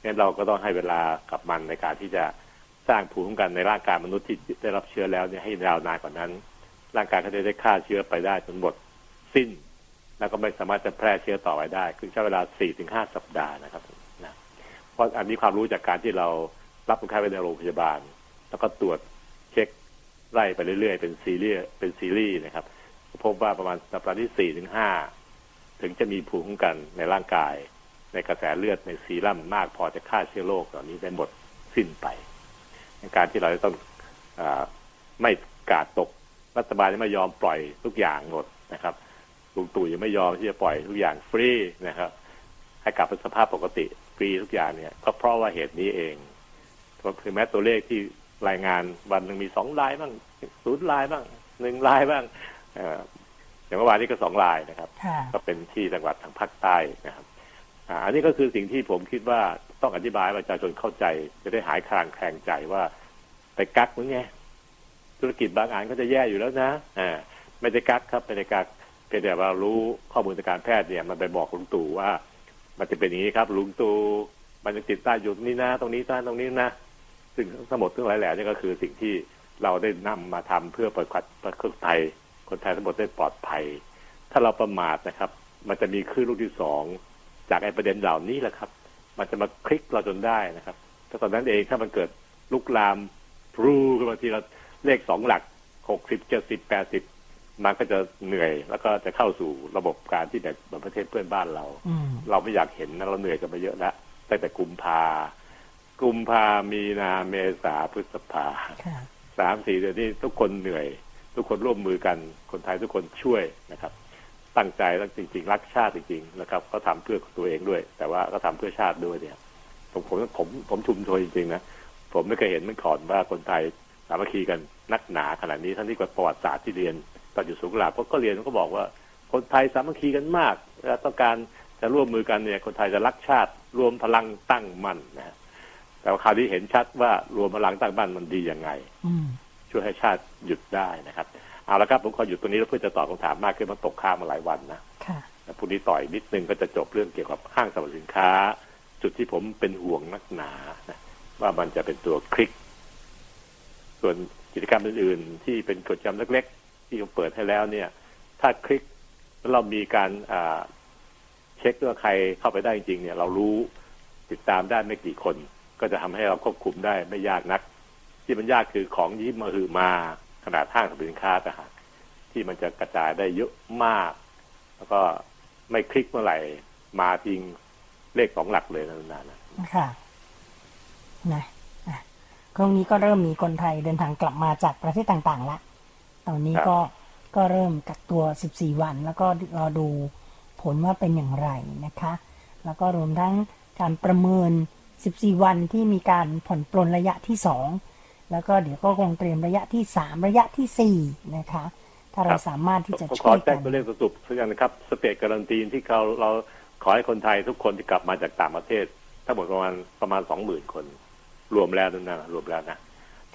งั้นเราก็ต้องให้เวลากับมันในการที่จะสร้างภูมิคุ้มกันในร่างกายมนุษย์ที่ได้รับเชื้อแล้วเนี่ยให้ยาวนานกว่านั้นร่างกายก็จะได้ฆ่าเชื้อไปได้จนหมดสิ้นแล้วก็ไม่สามารถจะแพร่เชื้อต่อไปได้คือใช้เวลาสี่ถึงห้าสัปดาห์นะครับนะเพราะอันนี้ความรู้จากการที่เรารับคนไข้ไปในโรงพยาบาลแล้วก็ตรวจเช็คไล่ไปเรื่อยๆเป็นซีรีส์เป็นซีรีส์นะครับพบว่าประมาณสัปดาห์ที่สี่ถึงห้าถึงจะมีภูมิคุ้มกันในร่างกายในกระแสเลือดในซีรั่มมากพอจะฆ่าเชื้อโรคเหล่านี้ได้หมดสิ้นไปในการที่เราจะต้องอไม่กาดตกรัฐบาลยังไม่ยอมปล่อยทุกอย่างหมดนะครับลุงตู่ยังไม่ยอมที่จะปล่อยทุกอย่างฟรีนะครับให้กลับเป็นสภาพปกติฟรีทุกอย่างเนี่ยก็เพราะว่าเหตุนี้เองถึงแม้ตัวเลขที่รายงานวันหนึ่งมีสองรายบ้างศูนย์รายบ้างหนึ่งรายบ้างอย่างเมื่อวานนี้ก็สองรายนะครับก็เป็นที่จังหวัดทางภาคใต้นะครับอันนี้ก็คือสิ่งที่ผมคิดว่าต้องอธิบายประชาชนเข้าใจจะได้หายคลางแคลงใจว่าไปกักมึงไงธุรกิจบางอันก็จะแย่อยู่แล้วนะอ่าไม่ได้กักครับไม่ได้กักเป็นแต่ว่ารู้ข้อมูลทางการแพทย์เนี่ยมันไปบอกลุงตู่ว่ามันจะเป็นอย่างนี้ครับลุงตู่มันจะติดใต้อยู่นี่นะตรงนี้ใต้ตรงนี้นะซึ่งทั้งหมดทั้งหลายแหล่นี่ก็คือสิ่งที่เราได้นำมาทำเพื่อปกป้องประเทศไทยคนไทยทั้งหมดได้ปลอดภัยถ้าเราประมาทนะครับมันจะมีคลื่นลูกที่สองจากไอ้ประเด็นเหล่านี้แหละครับมันจะมาคลิกเราจนได้นะครับถ้าตอนนั้นเองถ้ามันเกิดลุกลามรูขึ้นมาทีละเลขสองหลักหกสิบเจ็ดสิบแปดสิบมันก็จะเหนื่อยแล้วก็จะเข้าสู่ระบบการที่แบบประเทศเพื่อนบ้านเราเราไม่อยากเห็นนะเราเหนื่อยกันมาเยอะแล้วตั้งแต่กุมภากุมภามีนาเมษาพฤษภาสามสี่เดือนนี้ทุกคนเหนื่อยทุกคนร่วมมือกันคนไทยทุกคนช่วยนะครับตั้งใจตั้งจริงๆรักชาติจริงๆนะครับก็ทำเพื่อตัวเองด้วยแต่ว่าก็ทำเพื่อชาติด้วยเนี่ยผมผมผมผมชุมชนจริงๆนะผมไม่เคยเห็นมันก่อนว่าคนไทยสามัคคีกันนักหนาขนาดนี้ทั้งที่กับประวัติศาสตร์ที่เรียนตอนอยู่สูงหลักก็เรียนก็บอกว่าคนไทยสามัคคีกันมากและต้องการจะร่วมมือกันเนี่ยคนไทยจะรักชาติรวมพลังตั้งมั่นนะแต่คราวนี้เห็นชัดว่ารวมพลังตั้งมั่นมันดียังไงช่วยให้ชาติหยุดได้นะครับเอาละครับผมขอหยุดตรงนี้แล้วเพื่อจะตอบคำถามมากขึ้นมันตกค้างมาหลายวันนะแต่พรุ่งนี้ต่อยนิดนึงก็จะจบเรื่องเกี่ยวกับห้างสรรพสินค้าจุดที่ผมเป็นห่วงนักหนานะว่ามันจะเป็นตัวคลิกส่วนกิจกรรมอื่นๆที่เป็นกิจกรรมเล็กๆที่ผมเปิดให้แล้วเนี่ยถ้าคลิกแล้วเรามีการเช็คว่าใครเข้าไปได้จริงเนี่ยเรารู้ติดตามได้ไม่กี่คนก็จะทำให้เราควบคุมได้ไม่ยากนักที่มันยากคือของที่มาหือมาขนาดห้างสรรพสินค้าต่างหากที่มันจะกระจายได้เยอะมากแล้วก็ไม่คลิกเมื่อไหร่มาทิ้งเลขสองหลักเลยนานๆนะค่ะนะครั้งนี้ก็เริ่มมีคนไทยเดินทางกลับมาจากประเทศต่างๆละตอนนี้ก็ก็เริ่มกักตัวสิบสี่วันแล้วก็รอดูผลว่าเป็นอย่างไรนะคะแล้วก็รวมทั้งการประเมินสิบสี่วันที่มีการผ่อนปลนระยะที่สองแล้วก็เดี๋ยวก็คงเตรียมระยะที่สามระยะที่สี่นะคะถ้าเราสามารถที่จะช่วยกันขอแจ้งตัวเลขสรุปสักอย่างนะครับสเตทการันตีที่เราเราขอให้คนไทยทุกคนที่กลับมาจากต่างประเทศทั้งหมดประมาณประมาณสองหมื่นคนรวมแล้วนะรวมแล้วนะ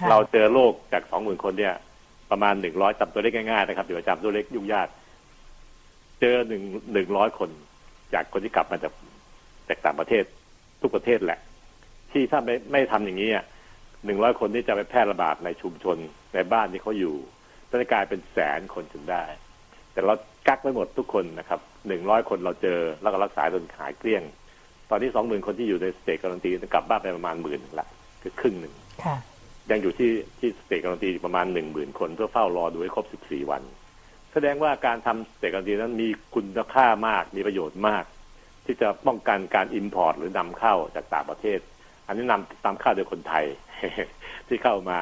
เราเจอโรคจากสองหมื่นคนเนี่ยประมาณหนึ่งร้อยจำตัวเลขง่ายๆนะครับเดี๋ยวจำตัวเลขยุ่งยากเจอหนึ่งหนึ่งร้อยคนจากคนที่กลับมาจากจากต่างประเทศทุกประเทศแหละที่ถ้าไม่ไม่ทำอย่างนี้หนึ่งร้อยคนที่จะไปแพร่ระบาดในชุมชนในบ้านที่เขาอยู่จะกลายเป็นแสนคนจนได้แต่เรากักไว้หมดทุกคนนะครับหนึ่งร้อยคนเราเจอแล้วก็รักษาจนหายเกลี้ยงตอนนี้สองหมื่นคนที่อยู่ในสเตจการันตีกลับบ้านไปประมาณหมื่นละคือครึ่งหนึ่งยังอยู่ที่ที่สเตจการันตีประมาณหนึ่งหมื่นคนเพื่อเฝ้ารอดูให้ครบสิบสี่วันแสดงว่าการทำสเตจการันตีนั้นมีคุณค่ามากมีประโยชน์มากที่จะป้องกันการอิมพอร์ตหรือนำเข้าจากต่างประเทศอันนี้นำตามค่าโดยคนไทยที่เข้ามา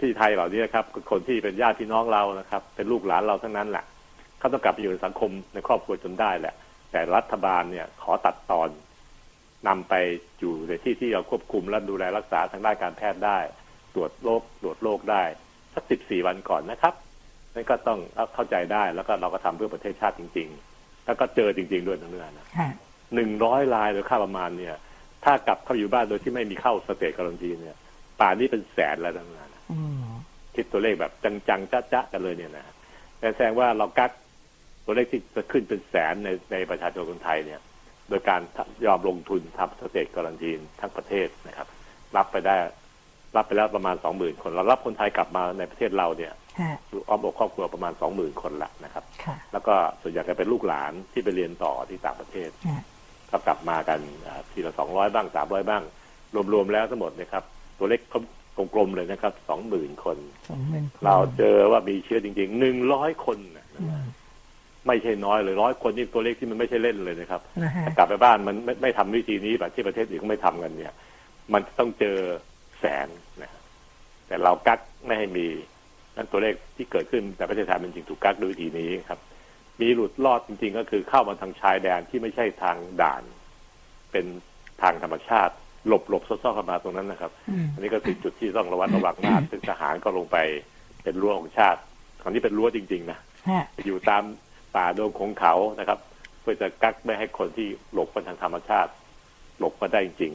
ที่ไทยเหล่านี้นะครับคนที่เป็นญาติพี่น้องเรานะครับเป็นลูกหลานเราทั้งนั้นแหละเขาต้องกลับไปอยู่ในสังคมในครอบครัวจนได้แหละแต่รัฐบาลเนี่ยขอตัดตอนนำไปอยู่ในที่ที่เราควบคุมและดูแลรักษาทางด้านการแพทย์ได้ตรวจโรคตรวจโรคได้สักสิบสี่วันก่อนนะครับนั่นก็ต้องเข้าใจได้แล้วก็เราก็ทำเพื่อประเทศชาติจริงๆแล้วก็เจอจริงๆด้วยทั้งเนื้อนะหนึ่งร้อยรายโดยค่าประมาณเนี่ยถ้ากลับเข้าอยู่บ้านโดยที่ไม่มีเข้าสเตจการันตีเนี่ย ป่านนี้เป็นแสนแล้วทั้งนั้นคิดตัวเลขแบบจังๆจ๊ะๆกันเลยเนี่ยนะแสดงว่าเรากักตัวเลขที่จะขึ้นเป็นแสนในในประชาชนคนไทยเนี่ยโดยการยอมลงทุนทำสเตจควอรันทีนทั้งประเทศนะครับรับไปได้รับไปแล้วประมาณสองหมื่นคนเรารับคนไทยกลับมาในประเทศเราเนี่ยอ้อมอกครอบครัวประมาณสองหมื่นคนละนะครับแล้วก็ส่วนใหญ่จะเป็นลูกหลานที่ไปเรียนต่อที่ต่างประเทศก็กลับมากันทีละสองร้อยบ้างสามร้อยบ้างรวมๆแล้วทั้งหมดนะครับตัวเลขกลมๆเลยนะครับสองหมื่นคนเราเจอว่ามีเชื้อจริงๆหนึ่งร้อยคนไม่ใช่น้อยเลยร้อยคนนี่ตัวเลขที่มันไม่ใช่เล่นเลยนะครับกลับไปบ้านมันไม่ไม่ทำวิธีนี้แบบที่ประเทศอื่นก็ไม่ทำกันเนี่ยมันต้องเจอแสนนะแต่เรากักไม่ให้มีนั่นตัวเลขที่เกิดขึ้นแต่ประเทศไทยมันจริงถูกกักด้วยวิธีนี้ครับมีหลุดรอดจริงๆก็คือเข้ามาทางชายแดนที่ไม่ใช่ทางด่านเป็นทางธรรมชาติหลบหลบซ่อนๆเข้ามาตรงนั้นนะครับอันนี้ก็คือจุดที่ต้องระวัดระวังมากซึ่งทหารก็ลงไปเป็นรั้วของชาติคราวนี้เป็นรั้วจริงๆนะอยู่ตามป่าโดงของเขานะครับเพื่อจะกักไม่ให้คนที่หลบมาทางธรรมชาติหลบมาได้จริง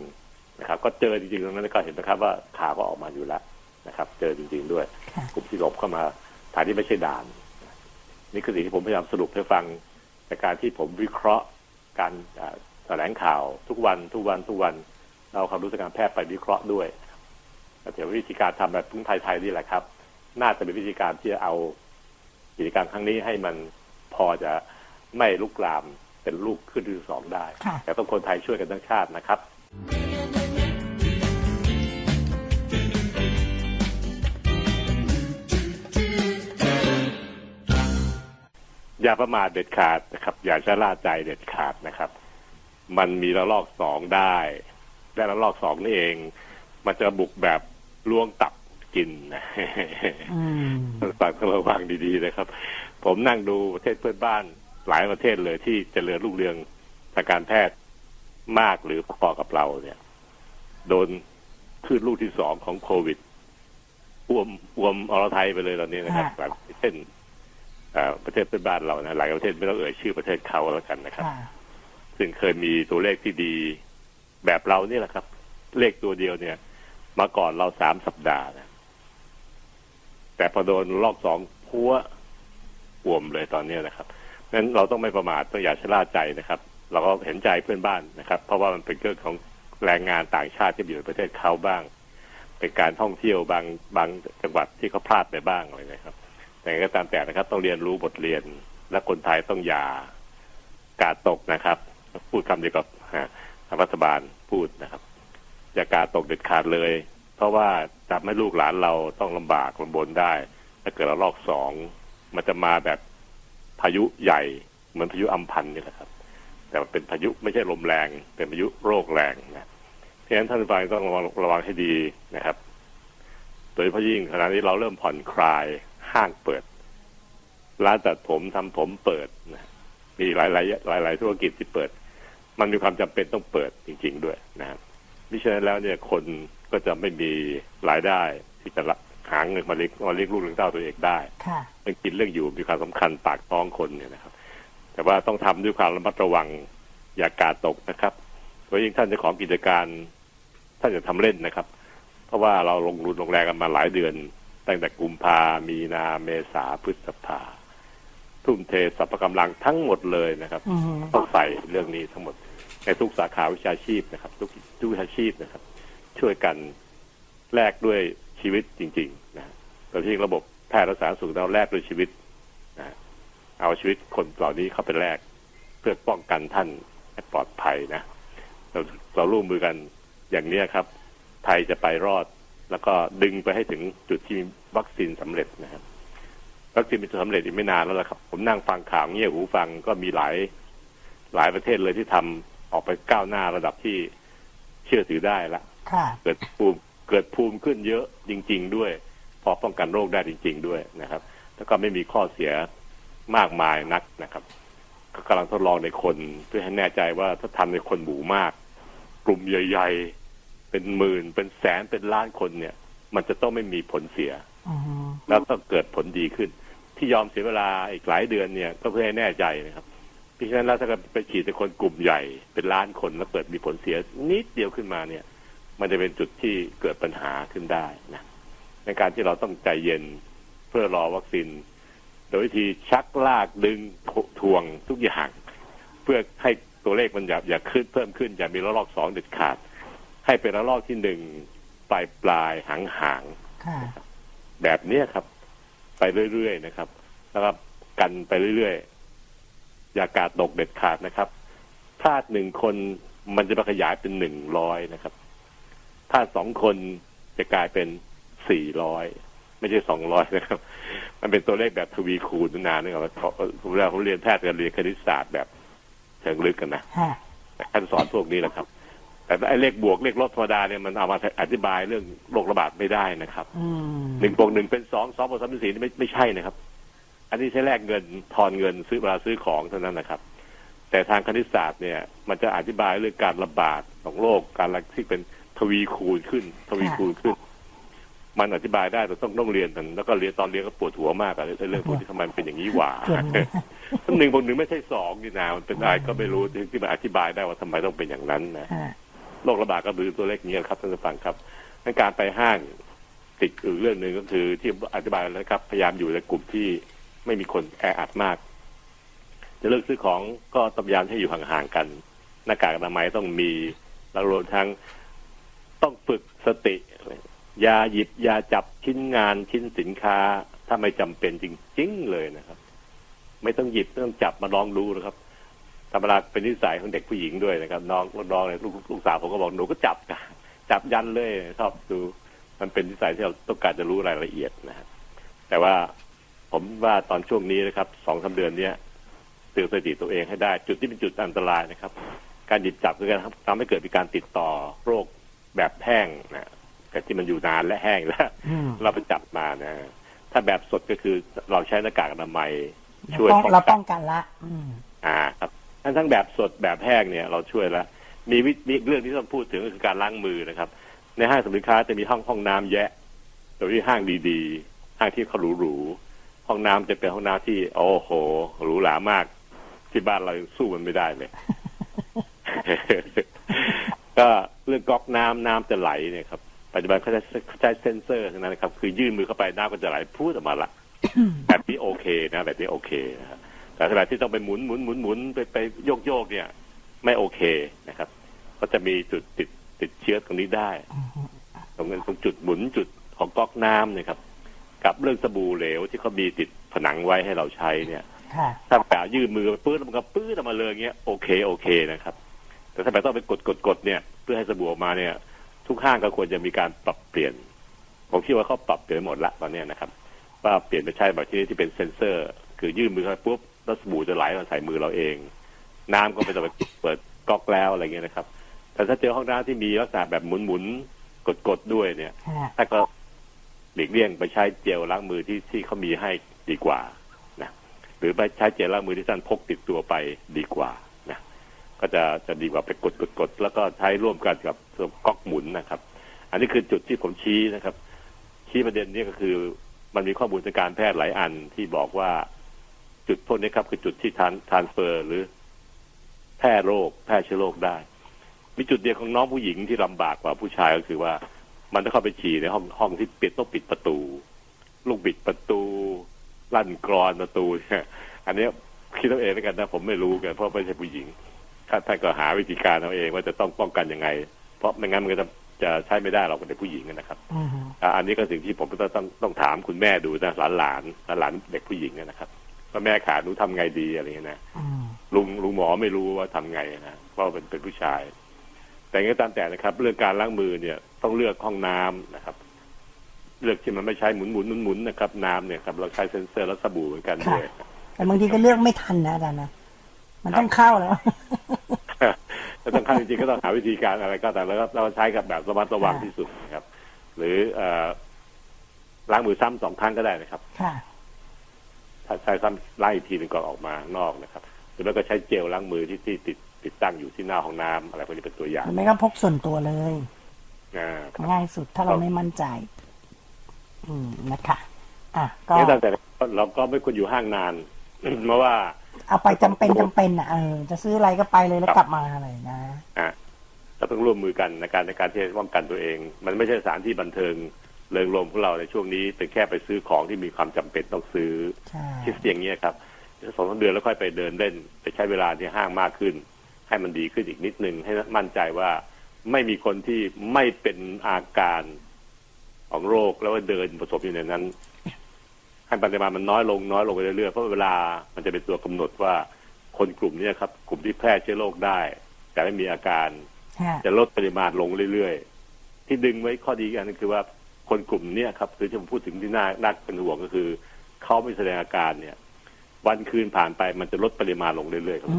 นะครับก็เจอจริงๆตรงนั้นก็เห็นนะครับว่าข่าวก็ออกมาอยู่แล้วนะครับเจอจริงๆด้วยกลุ่มที่หลบเข้ามาฐานที่ไม่ใช่ด่านนี่คือสิ่งที่ผมพยายามสรุปให้ฟังในการที่ผมวิเคราะห์การแถลงข่าวทุกวันทุกวันทุกวันเราความรู้ทางการแพทย์ไปวิเคราะห์ด้วยแต่ถือว่าวิธีการทำแบบพึ่งไทยๆนี่แหละครับน่าจะเป็นวิธีการที่จะเอากิจกรรมครั้งนี้ให้มันพอจะไม่ลุกลามเป็นลูกขึ้นที่สองได้แต่ต้องคนไทยช่วยกันทั้งชาตินะครับอย่าประมาทเด็ดขาดนะครับอย่าชะล่าใจเด็ดขาดนะครับมันมีระลอกสองได้และระลอกสองนี่เองมันจะบุกแบบล้วงตับกินนะฝากระวังดีๆนะครับผมนั่งดูประเทศเพื่อนบ้านหลายประเทศเลยที่เจริญรุ่งเรืองทางการแพทย์มากหรือพอกับเราเนี่ยโดนคลื่นลูกที่สองของโควิดอวมอวมอรไทยไปเลยตอนนี้นะครับเช่นประเทศเพื่อนบ้านเรานะหลายประเทศไม่ต้องเอ่ยชื่อประเทศเขาแล้วกันนะครับซึ่งเคยมีตัวเลขที่ดีแบบเรานี่แหละครับเลขตัวเดียวเนี่ยมาก่อนเราสามสัปดาห์นะแต่พอโดนรอบสองพัวอ่วมเลยตอนนี้นะครับงั้นเราต้องไม่ประมาทต้องอย่าชะล่าใจนะครับเราก็เห็นใจเพื่อนบ้านนะครับเพราะว่ามันเป็นเรื่องของแรงงานต่างชาติที่อยู่ในประเทศเขาบ้างเป็นการท่องเที่ยวบางบางจังหวัดที่เขาพลาดไปบ้างอะไรนะครับแต่ก็ตามแต่นะครับต้องเรียนรู้บทเรียนและคนไทยต้องอย่ากาดตกนะครับพูดคำเดียวกับรัฐบาลพูดนะครับอย่ากาดตกเด็ดขาดเลยเพราะว่าทำให้ลูกหลานเราต้องลำบากลำบนได้ถ้าเกิดเราลอกสองมันจะมาแบบพายุใหญ่เหมือนพายุอัมพันนี่แหละครับแต่มันเป็นพายุไม่ใช่ลมแรงเป็นพายุโรคแรงนะเพราะฉะนั้นท่านผู้ฟังต้องระวังระวังให้ดีนะครับโดยเฉพาะยิ่งขณะนี้เราเริ่มผ่อนคลายห้างเปิดร้านตัดผมทำผมเปิดนะมีหลายหลายหลายธุรกิจที่เปิดมันมีความจำเป็นต้องเปิดจริงๆด้วยนะครับมิฉะนั้นแล้วเนี่ยคนก็จะไม่มีรายได้ที่จะหาเงินมาเลี้ยงมาเลี้ยงลูกเลี้ยงเต้าตัวเองได้เรื่องกินเรื่องอยู่มีความสำคัญปากท้องคนเนี่ยนะครับแต่ว่าต้องทำด้วยความระมัดระวังอย่ากาดตกนะครับโดยยิ่งท่านเจ้าของกิจการท่านจะทำเล่นนะครับเพราะว่าเราลงทุนลงแรงกันมาหลายเดือนตั้งแต่กุมภามีนาเมษาพฤษภาทุ่มเทสรรพกำลังทั้งหมดเลยนะครับต้องใส่เรื่องนี้ทั้งหมดในทุกสาขาวิชาชีพนะครับทุกทุกวิชาชีพนะครับช่วยกันแลกด้วยชีวิตจริงๆนะโดยที่ระบบแพทย์และสาธารณสุขเราแลกด้วยชีวิตนะเอาชีวิตคนเหล่านี้เข้าไปแลกเพื่อป้องกันท่านให้ปลอดภัยนะเราเราร่วมมือกันอย่างนี้ครับไทยจะไปรอดแล้วก็ดึงไปให้ถึงจุดที่วัคซีนสำเร็จนะครับวัคซีนเป็นสำเร็จอีกไม่นานแล้วล่ะครับผมนั่งฟังข่าวเงี่ยหูฟังก็มีหลายหลายประเทศเลยที่ทำออกไปก้าวหน้าระดับที่เชื่อถือได้ละเกิดภูมิเกิดภูมิขึ้นเยอะจริงๆด้วยพอป้องกันโรคได้จริงๆด้วยนะครับแล้วก็ไม่มีข้อเสียมากมายนักนะครับก็กำลังทดลองในคนเพื่อให้แน่ใจว่าถ้าทำในคนหมู่มากกลุ่มใหญ่ๆเป็นหมื่นเป็นแสนเป็นล้านคนเนี่ยมันจะต้องไม่มีผลเสียแล้วก็เกิดผลดีขึ้นที่ยอมเสียเวลาอีกหลายเดือนเนี่ยก็เพื่อให้แน่ใจนะครับเพราะฉะนั้นแล้วถ้าไปฉีดในคนกลุ่มใหญ่เป็นล้านคนแล้วเกิดมีผลเสียนิดเดียวขึ้นมาเนี่ย มันจะเป็นจุดที่เกิดปัญหาขึ้นได้นะในการที่เราต้องใจเย็นเพื่อรอวัคซีนโดยวิธีชักลากดึงถ่วงทุกอย่างเพื่อให้ตัวเลขมันอย่าอย่าขึ้นเพิ่มขึ้นอย่ามีระลอกสองเด็ดขาดให้เป็นระลอกที่หนึ่งปลายปลายหางหางแบบนี้ครับไปเรื่อยๆนะครับแล้วก็กันไปเรื่อยๆอย่ากาดตกเด็ดขาดนะครับพลาดหนึ่งคนมันจะขยายเป็นหนึ่งร้อยนะครับถ้าสองคนจะกลายเป็นสี่ร้อยไม่ใช่สองร้อยนะครับมันเป็นตัวเลขแบบทวีคูณนานนึกออกไหมผมเราผมเรียนแพทย์กับเรียนคณิตศาสตร์แบบเชิงลึกกันนะขั้นสอนพวกนี้แหละครับแต่ไอ้เลขบวกเลขลบธรรมดาเนี่ยมันเอามาอธิบายเรื่องโรคระบาดไม่ได้นะครับหนึ่งบวกหนึ่งเป็นสองสองบวกสามเป็นสี่นี่ไม่ไม่ใช่นะครับอันนี้ใช้แลกเงินทอนเงินซื้อเวลาซื้อของเท่านั้นนะครับแต่ทางคณิตศาสตร์เนี่ยมันจะอธิบายเรื่องการระบาดของโรคการรักที่เป็นทวีคูณขึ้นทวีคูณขึ้นมันอธิบายได้แต่ต้องต้องเรียนมันแล้วก็เรียนตอนเรียนก็ปวดหัวมากอะเรื่องพวกที่ทำไมเป็นอย่างนี้หว่าทั้งหนึ่งบวกหนึ่งไม่ใช่สองนี่นะมันเป็นอะไรก็ไม่รู้ที่มันอธิบายได้ว่าทำไมต้องเป็นอย่างนั้นนะโรคระบาดก็คือตัวเลขนี้ครับท่านผู้ฟังครับในการไปห้างติดอีกเรื่องหนึ่งก็คือที่อธิบายแล้วครับพยายามอยู่ในกลุ่มที่ไม่มีคนแออัดมากจะเลือกซื้อของก็พยายามให้อยู่ห่างๆกันหน้ากากอนามัยต้องมีแล้วรวมทั้งต้องฝึกสติอย่าหยิบอย่าจับชิ้นงานชิ้นสินค้าถ้าไม่จำเป็นจริงๆเลยนะครับไม่ต้องหยิบไม่ต้องจับมาลองดูนะครับธรรมดาเป็นนิสัยของเด็กผู้หญิงด้วยนะครับน้องน้องเนี่ยลูกสาวผมก็บอกหนูก็จับจับยันเลยชอบดูมันเป็นนิสัยที่เราต้องการจะรู้รายละเอียดนะครับแต่ว่าผมว่าตอนช่วงนี้นะครับสองสามเดือนเนี้ยเตือนสติตัวเองให้ได้จุดที่เป็นจุดอันตรายนะครับการหยิบจับด้วยกันครับทำให้เกิดมีการติดต่อโรคแบบแห้งนะแต่ที่มันอยู่นานและแห้งแล้วเราไปจับมานะถ้าแบบสดก็คือเราใช้หน้ากากอนามัยช่วยเราป้องกันละอ่าครับทั้งทั้งแบบสดแบบแห้งเนี่ยเราช่วยแล้วมีวิธีเรื่องที่ต้องพูดถึงก็คือการล้างมือนะครับในห้างสรรพสินค้าจะมีห้องห้องน้ำแยะโดยที่ห้างดีๆห้างที่เขาหรูๆห้องน้ำจะเป็นห้องน้ำที่โอ้โหหรูหรามากที่บ้านเราสู้มันไม่ได้เลยก็เรื่องก๊อกน้ำน้ำจะไหลเนี่ยครับปัจจุบันเขาใช้เซนเซอร์ทั้งนั้นนะครับคือยื่นมือเข้าไปน้ำก็จะไหลพูดออกมาละแบบนี้โอเคนะแบบนี้โอเคนะครับแต่ขณะที่ต้องไปหมุนหมุนหมุนหมุนไปไปโยกโยกเนี่ยไม่โอเคนะครับก็จะมีจุดติดติดเชื้อตรงนี้ได้ตรงนั้นตรงจุดหมุนจุดของก๊อกน้ำเนี่ยครับกับเรื่องสบู่เหลวที่เขามีติดผนังไว้ให้เราใช้เนี่ยถ้าแปะยื่นมือไปปื้ดมันก็ปื้ดออกมาเลยเงี้ยโอเคโอเคนะครับแต่ถ้าไปต้องไปกดกดกดเนี่ยเพื่อให้สบู่ออกมาเนี่ยทุกห้างก็ควรจะมีการปรับเปลี่ยนผมคิดว่าเขาปรับเปลี่ยนหมดละตอนนี้นะครับว่าเปลี่ยนไปใช้แบบที่ที่เป็นเซ็นเซอร์คือยื่นมือเข้าไปปุ๊บแล้วสบู่จะไหลมาใส่มือเราเองน้ำก็ไปต่อไปเปิดก๊อกแล้วอะไรเงี้ยนะครับแต่ถ้าเจอห้องน้ำที่มีลักษณะแบบหมุนๆกดๆด้วยเนี่ยถ้าก็หลีกเลี่ยงไปใช้เจลล้างมือที่ที่เขามีให้ดีกว่านะหรือไปใช้เจลล้างมือที่ท่านพกติดตัวไปดีกว่าก็จะจะดีกว่าไปกดกดกดแล้วก็ใช้ร่วมกันกับก๊อกหมุนนะครับอันนี้คือจุดที่ผมชี้นะครับชี้ประเด็นนี้ก็คือมันมีข้อมูลทางการแพทย์หลายอันที่บอกว่าจุดพวกนี้ครับคือจุดที่ทานทานเฟอร์หรือแพร่โรคแพร่เชื้อโรคได้มีจุดเดียวของน้องผู้หญิงที่ลำบากกว่าผู้ชายก็คือว่ามันต้องเข้าไปฉี่ในห้องห้องที่ปิดต้องปิดประตูลูกบิดประตูลั่นกรอนประตูเนี่ยอันนี้คิดเอาเองแล้วกันนะผมไม่รู้กันเพราะไม่ใช่ผู้หญิงท่านก็หาวิธีการเอาเองว่าจะต้องป้องกันยังไงเพราะไม่งั้นมันก็จะจะใช้ไม่ได้เราเป็นผู้หญิงนะครับอันนี้ก็สิ่งที่ผมก็ต้องต้องถามคุณแม่ดูนะหลานหลานหลานเด็กผู้หญิงนะครับว่าแม่ขาหนูทำไงดีอะไรเงี้ยนะลุงลุงหมอไม่รู้ว่าทำไงนะเพราะเป็นเป็นผู้ชายแต่ก็ตามแต่นะครับเรื่องการล้างมือเนี่ยต้องเลือกห้องน้ำนะครับเลือกที่มันไม่ใช้หมุนหมุนหมุนนะครับน้ำเนี่ยครับเราใช้เซนเซอร์และสบู่เหมือนกันด้วยแต่บางทีก็เลือกไม่ทันนะอาจารย์นะมันต้องเข้าแล้วก็ต้องเข้าจริงๆก็ต้องหาวิธีการอะไรก็แต่แล้วเราใช้กับแบบระมัดระวังที่สุดนะครับหรือเอล้างมือซ้ำสองครั้งก็ได้นะครับถ้าใช้ซ้ำล้างอีกทีหนึ่งก่อนออกมานอกนะครับหรือแล้วก็ใช้เจลล้างมือที่ติดติดตั้งอยู่ที่หน้าห้องน้ำอะไรพวกนี้เป็นตัวอย่างไม่ก็พกส่วนตัวเลยง่ายสุดถ้าเราไม่มั่นใจอืมนะคะอ่ะก็แต่เราก็ไม่ควรอยู่ห้างนานเพราะว่าเอาไปจำเป็นจำเป็นอ่ะเออจะซื้ออะไรก็ไปเลยแล้วกลับมาอะไรนะอ่ะ เราต้องร่วมมือกันในการในการที่จะป้องกันตัวเองมันไม่ใช่สถานที่บันเทิงเริงรมของเราในช่วงนี้เป็นแค่ไปซื้อของที่มีความจำเป็นต้องซื้อคิดอย่างนี้ครับสองสามเดือนแล้วค่อยไปเดินเล่นไปใช้เวลาที่ห้างมากขึ้นให้มันดีขึ้นอีกนิดนึงให้มั่นใจว่าไม่มีคนที่ไม่เป็นอาการของโรคแล้วเดินผสมอยู่ในนั้นให้ปริมาณมันน้อยลงน้อยลงไปเรื่อยๆเพราะเวลามันจะเป็นตัวกำหนดว่าคนกลุ่มนี้ครับกลุ่มที่แพร่เชื้อโรคได้แต่ไม่มีอาการจะลดปริมาณลงเรื่อยๆที่ดึงไว้ข้อดีอีกอันนึงคือว่าคนกลุ่มนี้ครับคือที่ผมพูดถึงที่น่าน่าเป็นห่วงก็คือเขาไม่แสดงอาการเนี่ยวันคืนผ่านไปมันจะลดปริมาณลงเรื่อยๆครับ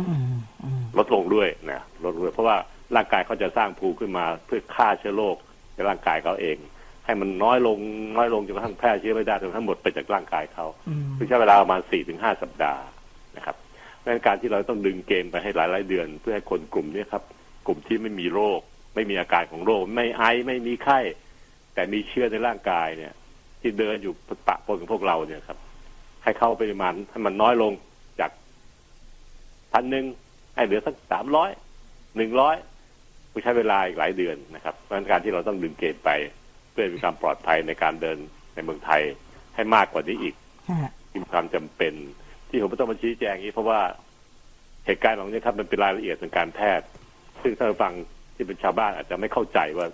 ลดลงด้วยนะลดลงเพราะว่าร่างกายเขาจะสร้างภูมิขึ้นมาเพื่อฆ่าเชื้อโรคในร่างกายเขาเองให้มันน้อยลงน้อยลงจนกระทั่งแพร่เชื้อไม่ได้จนทั้งหมดไปจากร่างกายเขาซึ่งใช้เวลาประมาณสี่ถึงห้าสัปดาห์นะครับดังนั้นการที่เราต้องดึงเกมไปให้หลายหลายเดือนเพื่อให้คนกลุ่มนี้ครับกลุ่มที่ไม่มีโรคไม่มีอาการของโรคไม่ไอไม่มีไข้แต่มีเชื้อในร่างกายเนี่ยที่เดินอยู่ปะปนกับพวกเราเนี่ยครับให้เข้าปริมาณให้มันน้อยลงจากพันหนึ่งให้เหลือสักสามร้อยหนึ่งร้อยผู้ใช้เวลาอีกหลายเดือนนะครับดังนั้นการที่เราต้องดึงเกมไปเพื่อมีความปลอดภัยในการเดินในเมืองไทยให้มากกว่านี้อีกมีความจำเป็นที่ผมต้องมาชี้แจงนี้เพราะว่าเหตุการณ์ของนี้ครับมันเป็นรายละเอียดทางการแพทย์ซึ่งท่านฟังที่เป็นชาวบ้านอาจจะไม่เข้าใจว่า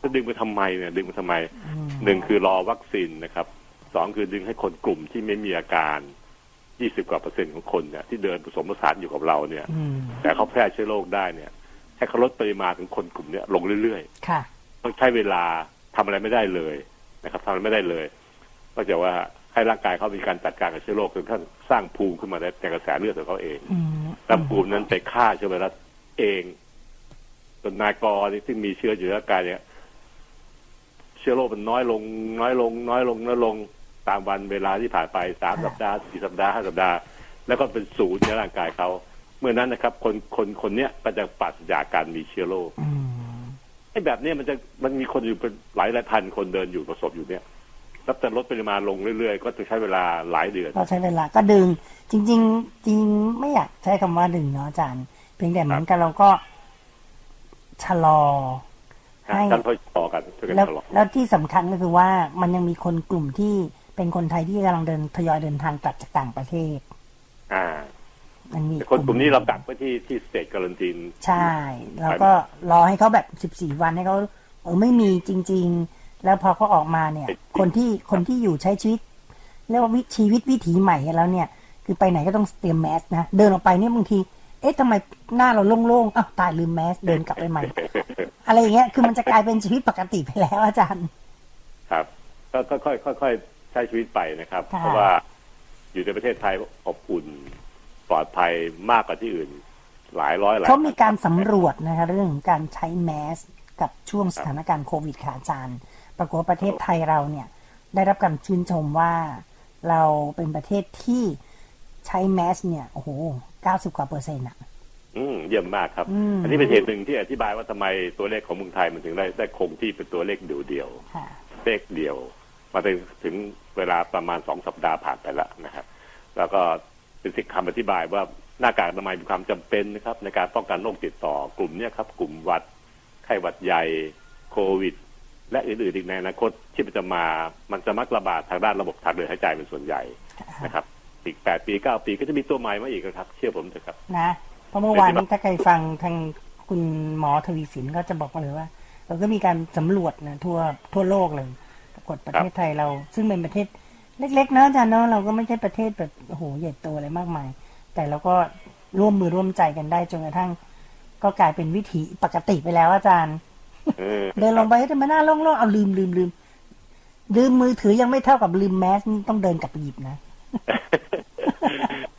จะดึงไปทำไมเนี่ยดึงไปทำไมหนึ่งคือรอวัคซีนนะครับสองคือดึงให้คนกลุ่มที่ไม่มีอาการยี่สิบกว่าเปอร์เซ็นต์ของคนเนี่ยที่เดินผสมผสานอยู่กับเราเนี่ยแต่เขาแพร่เชื้อโรคได้เนี่ยให้เขาลดปริมาณของคนกลุ่มเนี้ยลงเรื่อยๆต้องใช้เวลาทำอะไรไม่ได้เลยนะครับทำอะไรไม่ได้เลยก็จะว่าให้ร่างกายเขามีการจัดการกับเชื้อโรคจนท่านสร้างภูมิขึ้นมาได้ในกระแสเลือดของเขาเองแล้วภูมินั้นไปฆ่าเชื้อไวรัสเองจนนายกรที่มีเชื้ออยู่ในร่างกายเนี่ยเชื้อโรคมันน้อยลงน้อยลงน้อยลงน้อยลงตามวันเวลาที่ผ่านไปสามสัปดาห์สี่สัปดาห์ห้าสัปดาห์แล้วก็เป็นศูนย์ในร่างกายเขาเมื่อนั้นนะครับคนคนคนเนี้ยก็จะปราศจากการมีเชื้อโรคไอ้แบบนี้มันจะมันมีคนอยู่เป็นหลายหลายพันคนเดินอยู่ประสบอยู่เนี่ยรับแต่ลดปริมาณลงเรื่อยๆก็จะใช้เวลาหลายเดือนเราใช้เวลาก็ดึงจริงๆจริงไม่อยากใช้คำว่าดึงเนาะอาจารย์เพียงแต่เหมือนกันเราก็ชะลอให้ต่อกันแล้วแล้วที่สำคัญก็คือว่ามันยังมีคนกลุ่มที่เป็นคนไทยที่กำลังเดินทยอยเดินทางกลับจากต่างประเทศอ่ามันมีคนกลุ่มนี้เรากักไว้ที่ที่สเตทควอรันทีนใช่แล้วก็รอให้เขาแบบสิบสี่วันให้เขาเออไม่มีจริงๆแล้วพอเขาออกมาเนี่ยคนที่คนที่อยู่ใช้ชีวิตเรียกว่าวิถีชีวิตวิถีใหม่แล้วเนี่ยคือไปไหนก็ต้องเตรียมแมสนะเดินออกไปเนี่ยบางทีเอ๊ะทำไมหน้าเราโล่งๆอ้าวตายลืมแมสเดินกลับไปใหม่อะไรอย่างเงี้ยคือมันจะกลายเป็นชีวิตปกติไปแล้วอาจารย์ครับก็ค่อยๆค่อยๆใช้ชีวิตไปนะครับเพราะว่าอยู่ในประเทศไทยอบอุ่นปลอดภัยมากกว่าที่อื่นหลายร้อยหลายเขามีการสำรวจนะคะเรื่องการใช้แมสกับช่วงสถานการณ์โควิดค่ะอาจารย์ปรากฏประเทศไทยเราเนี่ยได้รับการชื่นชมว่าเราเป็นประเทศที่ใช้แมสเนี่ยโอ้โหเก้าสิบกว่าเปอร์เซ็นต์อ่ะอืมเยี่ยมมากครับ อ, อันนี้เป็นเหตุหนึ่งที่อธิบายว่าทำไมตัวเลขของเมืองไทยมันถึงได้ได้คงที่เป็นตัวเลขเดียวเดียวเลขเดียวมาถึงเวลาประมาณสองสัปดาห์ผ่านไปแล้วนะครับแล้วก็เป็นสิ่งคำอธิบายว่าหน้ากากอนามัยมีความจำเป็นนะครับในการป้องกันโรคติดต่อกลุ่มเนี้ยครับกลุ่มหวัดไข้หวัดใหญ่โควิดและอื่นๆอีกในอนาคตที่มันจะมามันจะมักระบาดทางด้านระบบทางเดินหายใจเป็นส่วนใหญ่นะครับอีกแปดปีเก้าปีก็จะมีตัวใหม่มาอีกครับเชื่อผมเถอะครับนะเพราะเมื่อวานนี้ถ้าใครฟังทางคุณหมอทวีสินก็จะบอกมาเลยว่าเราก็มีการสำรวจนะทั่วทั่วโลกเลยปรากฏประเทศไทยเราซึ่งเป็นประเทศเล็กๆเนาะอาจารย์เนาะเราก็ไม่ใช่ประเทศแบบโอ้โหใหญ่โตอะไรมากมายแต่เราก็ร่วมมือร่วมใจกันได้จนกระทั่งก็กลายเป็นวิถีปกติไปแล้วอาจารย์เดินลงไปแต่ไม่น่าล่องๆเอาลืมลืมลืมลืมมือถือยังไม่เท่ากับลืมแมสนี่ต้องเดินกลับไปหยิบนะ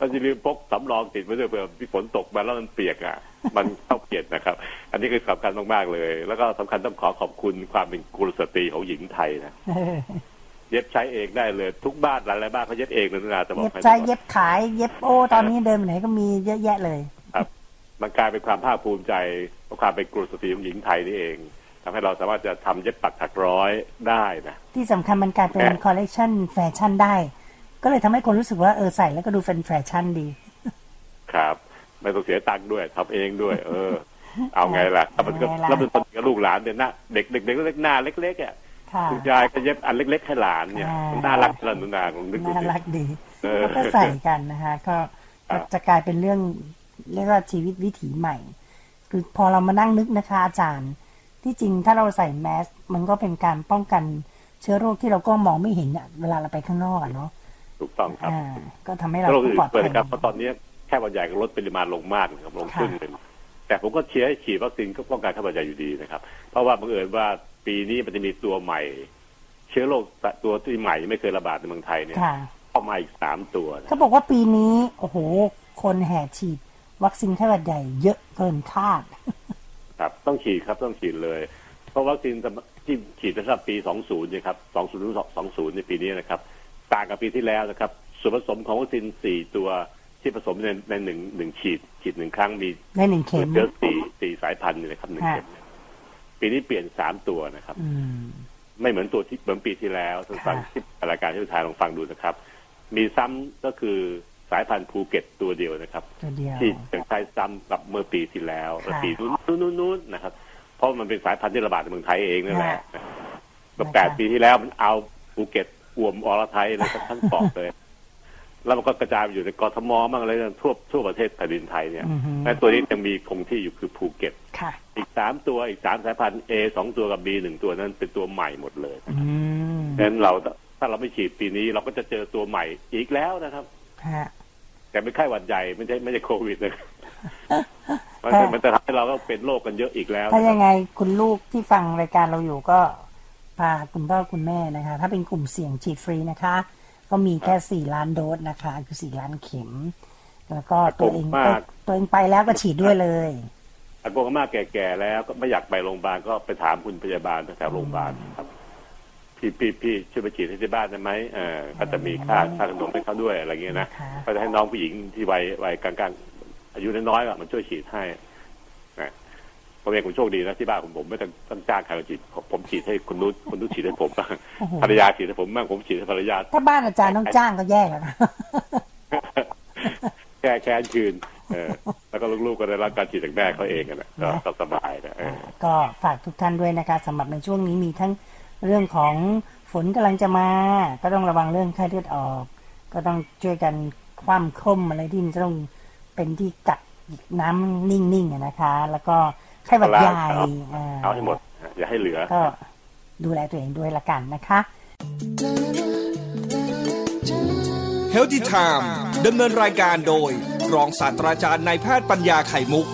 มันจะมีพกสำรองติดไว้ด้วยเผื่อที่ฝนตกมาแล้วมันเปียกอ่ะมันเข้าเปียกนะครับอันนี้คือสำคัญมากๆเลยแล้วก็สำคัญต้องขอขอบคุณความเป็นกุลสตรีของหญิงไทยนะเย็บใช้เองได้เลยทุกบ้านหลายๆบ้านเขาเย็บเองเลยนะจะบอกเย็บใช้เย็บขายเย็บโอ้ตอนนี้เดินไหนก็มีเยอะแยะเลยครับมันกลายเป็นความภาคภูมิใจของความเป็นกุลสตรีของหญิงไทยนี่เองทำให้เราสามารถจะทำเย็บปักถักร้อยได้นะที่สำคัญมันกลายเป็นคอลเลคชั่นแฟชั่นได้ก็เลยทำให้คนรู้สึกว่าเออใส่แล้วก็ดูแฟชั่นดีครับไม่ต้องเสียตังค์ด้วยทำเองด้วยเออ เอาไงล่ะถ้ามันก็แล้วเป็นคนกับลูกหลานเนี่ยนะเด็กเด็กเล็กหน้าเล็กๆอ่ะคุณยายก็เย็บอันเล็กๆให้หลานเนี่ยน่ารักละนุนาของนึกดูน่ารักดีก็ใส่กันนะคะก็จะกลายเป็นเรื่องเรียกว่าชีวิตวิถีใหม่คือพอเรามานั่งนึกนะคะอาจารย์ที่จริงถ้าเราใส่แมสมันก็เป็นการป้องกันเชื้อโรคที่เราก็มองไม่เห็นอ่ะเวลาเราไปข้างนอกอ่ะเนาะถูกต้องครับก็ทำให้เราปลอดภัยครับเพราะตอนนี้แค่วันใหญ่ก็ลดปริมาณลงมากนะครับลงขึ้นเลยแต่ผมก็เชียร์ให้ฉีดวัคซีนก็ป้องกันข้าพเจ้าอยู่ดีนะครับเพราะว่าบังเอิญว่าปีนี้มันจะมีตัวใหม่เชื้อโรคตัวที่ใหม่ไม่เคยระบาดในเมืองไทยเนี่ยเข้ามาอีกสามตัวเขาบอกว่าปีนี้โอ้โหคนแห่ฉีดวัคซีนไข้หวัดใหญ่เยอะเกินคาดครับต้องฉีดครับต้องฉีดเลยเพราะวัคซีนที่ฉีดตั้งแต่ปีสองศูนย์เนี่ยครับสองศูนย์ สองศูนย์ในปีนี้นะครับต่างกับปีที่แล้วนะครับส่วนผสมของวัคซีนสี่ตัวที่ผสมในในหนึ่งหนึ่งฉีดฉีดหนึ่งครั้งมีในหนึ่งเข็มเยอะสี่สี่สายพันธุ์เลยครับหนึ่งเข็มปีนี้เปลี่ยนสามตัวนะครับไม่เหมือนตัวที่เหมือนปีที่แล้วท่านฟังที่รายการที่ทายลองฟังดูนะครับมีซ้ำก็คือสายพันธุ์ภูเก็ตตัวเดียวนะครับที่ใช้ซ้ำกับเมื่อปีที่แล้วปีนู้นนู้นนู้นนะครับเพราะมันเป็นสายพันธุ์ที่ระบาดในเมืองไทยเองนั่นแหละตั้งแต่ปีที่แล้วมันเอาภูเก็ตอ่วมอรไทยเลยทั้งเกาะเลยแล้วมันก็กระจายไปอยู่ในกทมบ้างอะไรทั่วทั่วประเทศแผ่นดินไทยเนี่ยและตัวนี้ยังมีคงที่อยู่คือภูเก็ตอีกสามตัวอีกสามสายพันธุ์ A สองตัวกับ B หนึ่งตัวนั้นเป็นตัวใหม่หมดเลยดังนั้นเราถ้าเราไม่ฉีดปีนี้เราก็จะเจอตัวใหม่อีกแล้วนะครับแต่ไม่ใช่หวัดใหญ่ไม่ใช่ไม่ใช่โควิดนะมันจะทำให้เราก็เป็นโรคกันเยอะอีกแล้วถ้ายังไงคุณลูกที่ฟังรายการเราอยู่ก็พาคุณพ่อคุณแม่นะคะถ้าเป็นกลุ่มเสี่ยงฉีดฟรีนะคะก็มีแค่สี่ล้านโดสนะคะคือสี่ล้านเข็มแล้วก็ตัวเองตัวเองไปแล้วก็ฉีดด้วยเลยอากงอาม่าแก่ๆแล้วก็ไม่อยากไปโรงพยาบาลก็ไปถามคุณพยาบาลแถวโรงพยาบาลครับพี่พี่พี่ช่วยไปฉีดที่บ้านได้ไหมเออก็จะมีค่าค่าขนมให้เขาด้วยอะไรเงี้ยนะก็จะให้น้องผู้หญิงที่วัยวัยกลางๆอายุน้อยๆอ่ะมันช่วยฉีดให้นะผมเองผมโชคดีนะที่บ้านผมผมไม่ต้องจ้างใครมาฉีดผมฉีดให้คุณนุชคุณนุชฉีดให้ผมบ้างภรรยาฉีดให้ผมบ้างผมฉีดให้ภรรยาถ้าบ้านอาจารย์ต้องจ้างก็แย่แล้วนะแค่แค่คืนเออแล้วก็ลูกๆก็ได้รับการฉีดจากแม่เขาเองกันนะก็สบายนะก็ฝากทุกท่านด้วยนะคะสำหรับในช่วงนี้มีทั้งเรื่องของฝนกำลังจะมาก็ต้องระวังเรื่องไข้เลือดออกก็ต้องช่วยกันคว่ำค้มอะไรที่มันจะต้องเป็นที่กักน้ำนิ่งๆนะคะแล้วก็ไข้หวัดใหญ่เอาให้หมดอย่าให้เหลือก็ดูแลตัวเองด้วยละกันนะคะHealthy Time ดำเนินรายการโดยรองศาสตราจารย์นายแพทย์ปัญญาไข่มุก